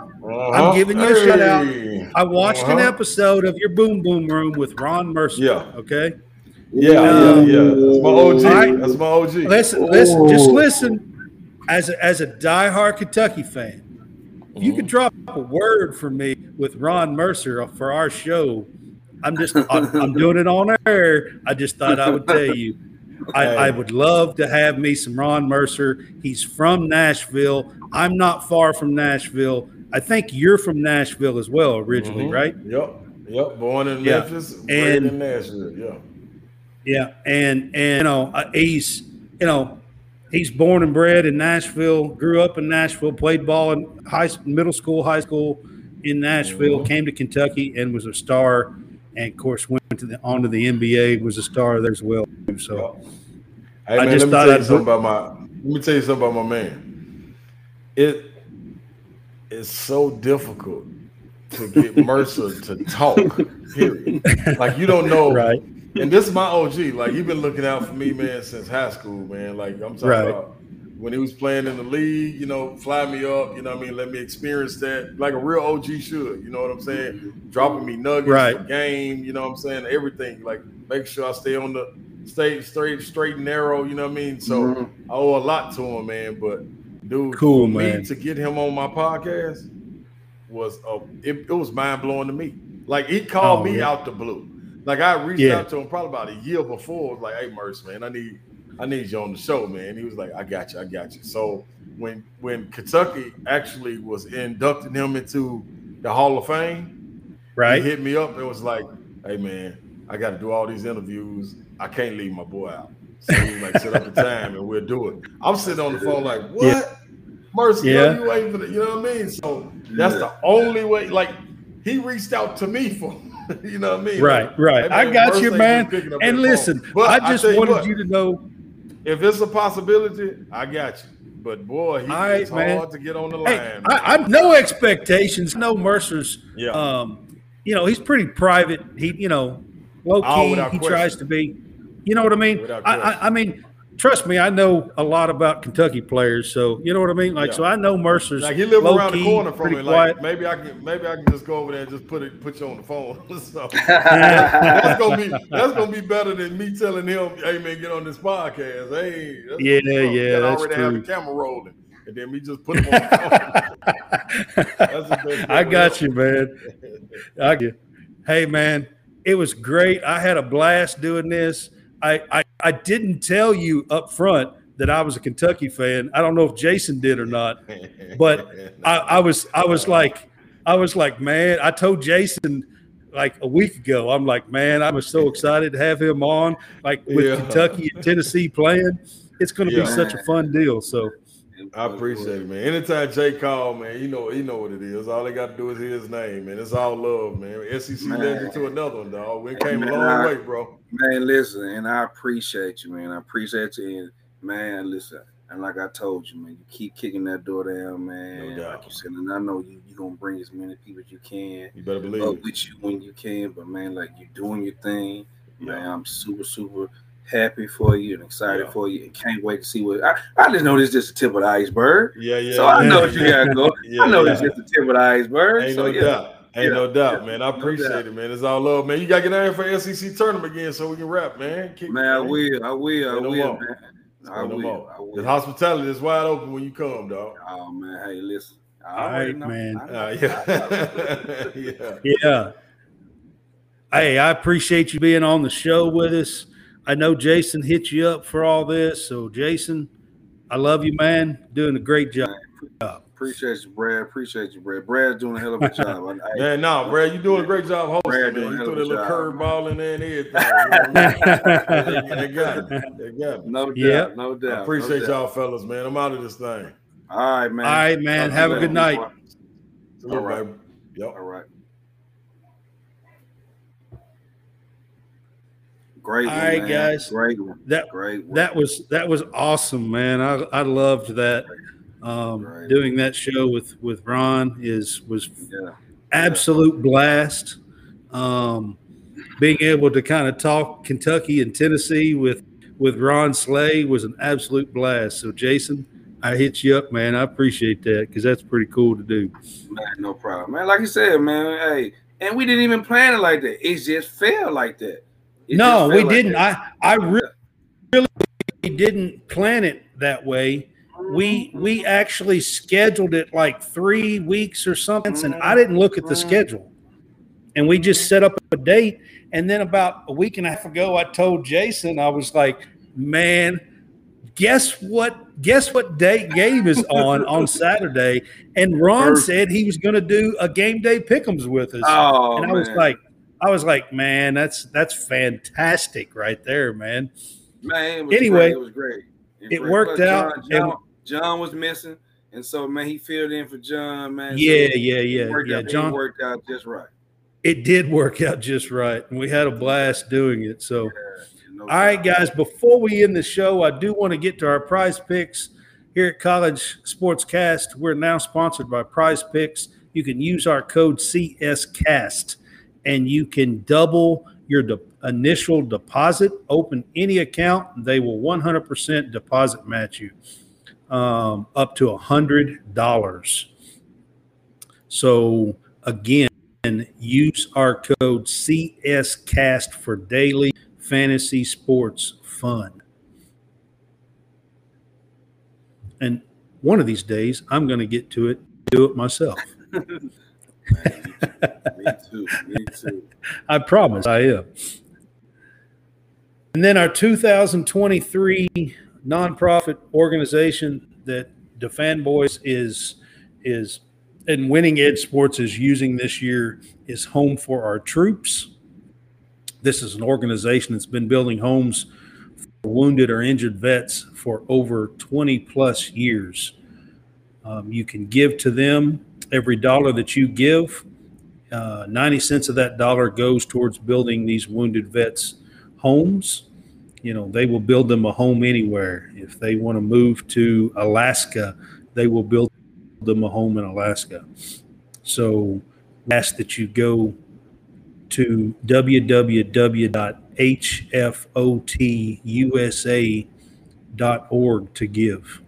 I'm giving you a shout out. I watched an episode of your Boom Boom Room with Ron Mercer. Yeah. Okay. Yeah. That's my OG. Right? That's my OG. Listen, just listen. As a diehard Kentucky fan, if you could drop a word for me with Ron Mercer for our show, I'm doing it on air. I just thought I would tell you. I would love to have me some Ron Mercer. He's from Nashville. I'm not far from Nashville. I think you're from Nashville as well originally, right? Yep. Born in Memphis, bred in Nashville. Yeah. And you know, he's, you know, he's born and bred in Nashville, grew up in Nashville, played ball in middle school, high school in Nashville, came to Kentucky and was a star, and of course went on to the NBA, was a star there as well. So hey, man, let me tell you something about my man. It's so difficult to get Mercer to talk, period. Like, you don't know. Right. And this is my OG. Like, you've been looking out for me, man, since high school, man. Like, I'm talking about when he was playing in the league, you know, fly me up, you know what I mean? Let me experience that like a real OG should, you know what I'm saying? Dropping me nuggets, the game, you know what I'm saying? Everything, like, make sure I stay on the straight and narrow, you know what I mean? So I owe a lot to him, man. But dude, cool, man. To get him on my podcast was it was mind blowing to me. Like, he called me out the blue. Like, I reached out to him probably about a year before. Like, hey, Merce, man, I need you on the show, man. He was like, I got you. So when Kentucky actually was inducting him into the Hall of Fame, he hit me up and was like, hey, man, I got to do all these interviews. I can't leave my boy out. So he was like, set up a time and we'll do it. I'm sitting on the phone like, what? Yeah. Mercy, yo, you ain't for that. You know what I mean? So that's the only way. Like, he reached out to me for you know what I mean? Right, right. Like, I got you, man. And listen, I just wanted you to know. If it's a possibility, I got you. But boy, it's hard to get on the line. Hey, I no expectations. No Mercer's. Yeah. You know, he's pretty private. He, you know, low key. He tries to be. You know what I mean? I mean, trust me, I know a lot about Kentucky players. So you know what I mean? Like, so I know Mercer's. Like, he lives around the corner from me. Like, maybe I can just go over there and just put you on the phone. So that's gonna be better than me telling him, hey man, get on this podcast. Hey, that's already have the camera rolling. And then we just put him on the phone. I got you, man. I get. Hey man, it was great. I had a blast doing this. I didn't tell you up front that I was a Kentucky fan. I don't know if Jason did or not, but I was like, man, I told Jason like a week ago. I'm like, man, I was so excited to have him on, like with Kentucky and Tennessee playing. It's going to be such a fun deal. So I appreciate it, man. Anytime Jay called, man, you know what it is. All they got to do is hear his name, man. It's all love, man. SEC legend to another one, dog. We came a long way, bro. Man, listen, and I appreciate you, man. I appreciate you, and man, listen, and like I told you, man, you keep kicking that door down, man. No doubt. Like you said, and I know you're gonna bring as many people as you can. You better believe it. With you when you can, but man, like, you're doing your thing, man. I'm super, super happy for you and excited for you, and can't wait to see what I just know. This is just the tip of the iceberg. So I know what you gotta go. I know this is just the tip of the iceberg. Ain't so no doubt. Ain't no doubt, man. I appreciate it, man. It's all love, man. You gotta get out here for SEC tournament again so we can wrap, man. I will. The hospitality is wide open when you come, dog. Oh man, hey, listen. All right, man. Hey, I appreciate you being on the show with us. I know Jason hit you up for all this. So, Jason, I love you, man. Doing a great job. Appreciate you, Brad. Brad's doing a hell of a job. Brad, you're doing a great job hosting, Brad, man. You threw that little curveball in there and everything. They got it. No doubt. I appreciate y'all fellas, man. I'm out of this thing. All right, man. Have a good night. All right. Great one, all right, man. Guys. Great one. That was awesome, man. I loved that. Doing that show with Ron was absolute blast. Being able to kind of talk Kentucky and Tennessee with Ron Slay was an absolute blast. So Jason, I hit you up, man. I appreciate that because that's pretty cool to do. Man, no problem, man. Like you said, man. Hey, and we didn't even plan it like that. It just fell like that. No, we didn't. I really didn't plan it that way. We actually scheduled it like 3 weeks or something, and I didn't look at the schedule. And we just set up a date. And then about a week and a half ago, I told Jason, I was like, man, guess what day game is on Saturday? And Ron said he was going to do a game day pick'ems with us. Oh, and I was like, man, that's fantastic right there, man. Man, anyway, it was great. It worked out. John was missing, and so man, he filled in for John, man. It worked out just right. It did work out just right, and we had a blast doing it. So, all right, guys, before we end the show, I do want to get to our prize picks here at College Sports Cast. We're now sponsored by Prize Picks. you can use our code CSCAST, and you can double your initial deposit. Open any account. They will 100% deposit match you up to $100. So, again, use our code CSCAST for daily fantasy sports fun. And one of these days, I'm going to get to it, do it myself. Me too. I promise I am. And then our 2023 nonprofit organization that the Fanboys is and Winning Ed Sports is using this year is Home for Our Troops. This is an organization that's been building homes for wounded or injured vets for over 20-plus years. You can give to them. Every dollar that you give, 90 cents of that dollar goes towards building these wounded vets' homes. You know, they will build them a home anywhere. If they want to move to Alaska, they will build them a home in Alaska. So we ask that you go to www.hfotusa.org to give.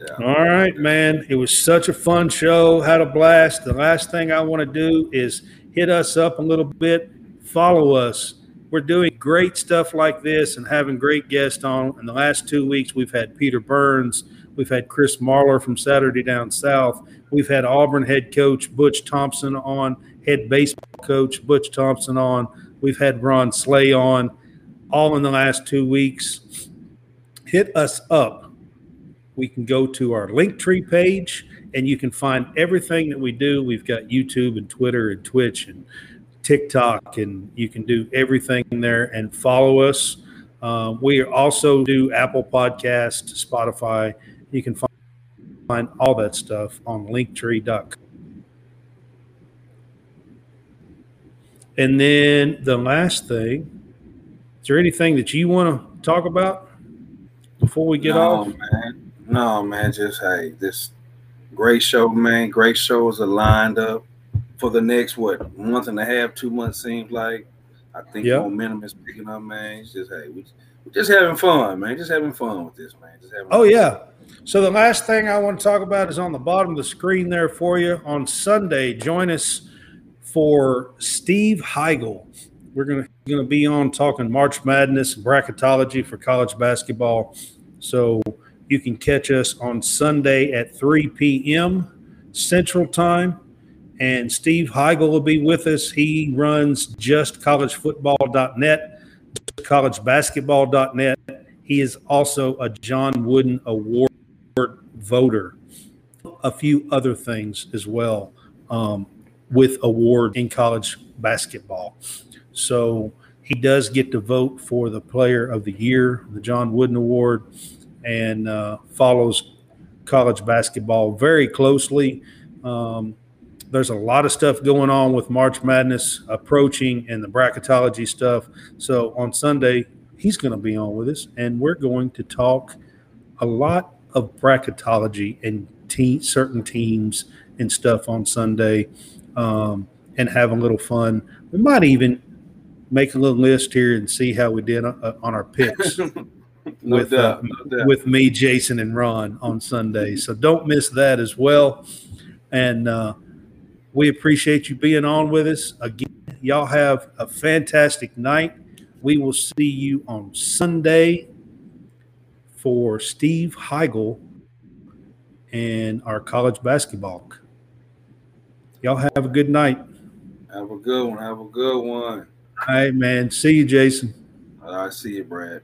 Yeah. All right, man. It was such a fun show. Had a blast. The last thing I want to do is hit us up a little bit. Follow us. We're doing great stuff like this and having great guests on. In the last 2 weeks, we've had Peter Burns. We've had Chris Marler from Saturday Down South. We've had Auburn head coach Butch Thompson on, head baseball coach Butch Thompson on. We've had Ron Slay on, all in the last 2 weeks. Hit us up. We can go to our Linktree page, and you can find everything that we do. We've got YouTube and Twitter and Twitch and TikTok, and you can do everything there and follow us. We also do Apple Podcasts, Spotify. You can find all that stuff on linktree.com. And then the last thing, is there anything that you want to talk about before we get off? Man. No, man, just, hey, this great show, man. Great shows are lined up for the next, what, month and a half, 2 months seems like. I think momentum is picking up, man. It's just, hey, we're just having fun, man. Just having fun with this, man. Just having fun. Yeah. So the last thing I want to talk about is on the bottom of the screen there for you. On Sunday, join us for Steve Heigl. We're going to be on talking March Madness and bracketology for college basketball. So – you can catch us on Sunday at 3 p.m. Central Time, and Steve Heigl will be with us. He runs justcollegefootball.net, collegebasketball.net. He is also a John Wooden Award voter. A few other things as well with award in college basketball. So he does get to vote for the Player of the Year, the John Wooden Award, and follows college basketball very closely. There's a lot of stuff going on with March Madness approaching and the bracketology stuff. So on Sunday, he's going to be on with us, and we're going to talk a lot of bracketology and certain teams and stuff on Sunday and have a little fun. We might even make a little list here and see how we did on our picks. With me, Jason, and Ron on Sunday. So don't miss that as well. And we appreciate you being on with us. Again, y'all have a fantastic night. We will see you on Sunday for Steve Heigl and our college basketball. Y'all have a good night. Have a good one. All right, man. See you, Jason. All right, see you, Brad.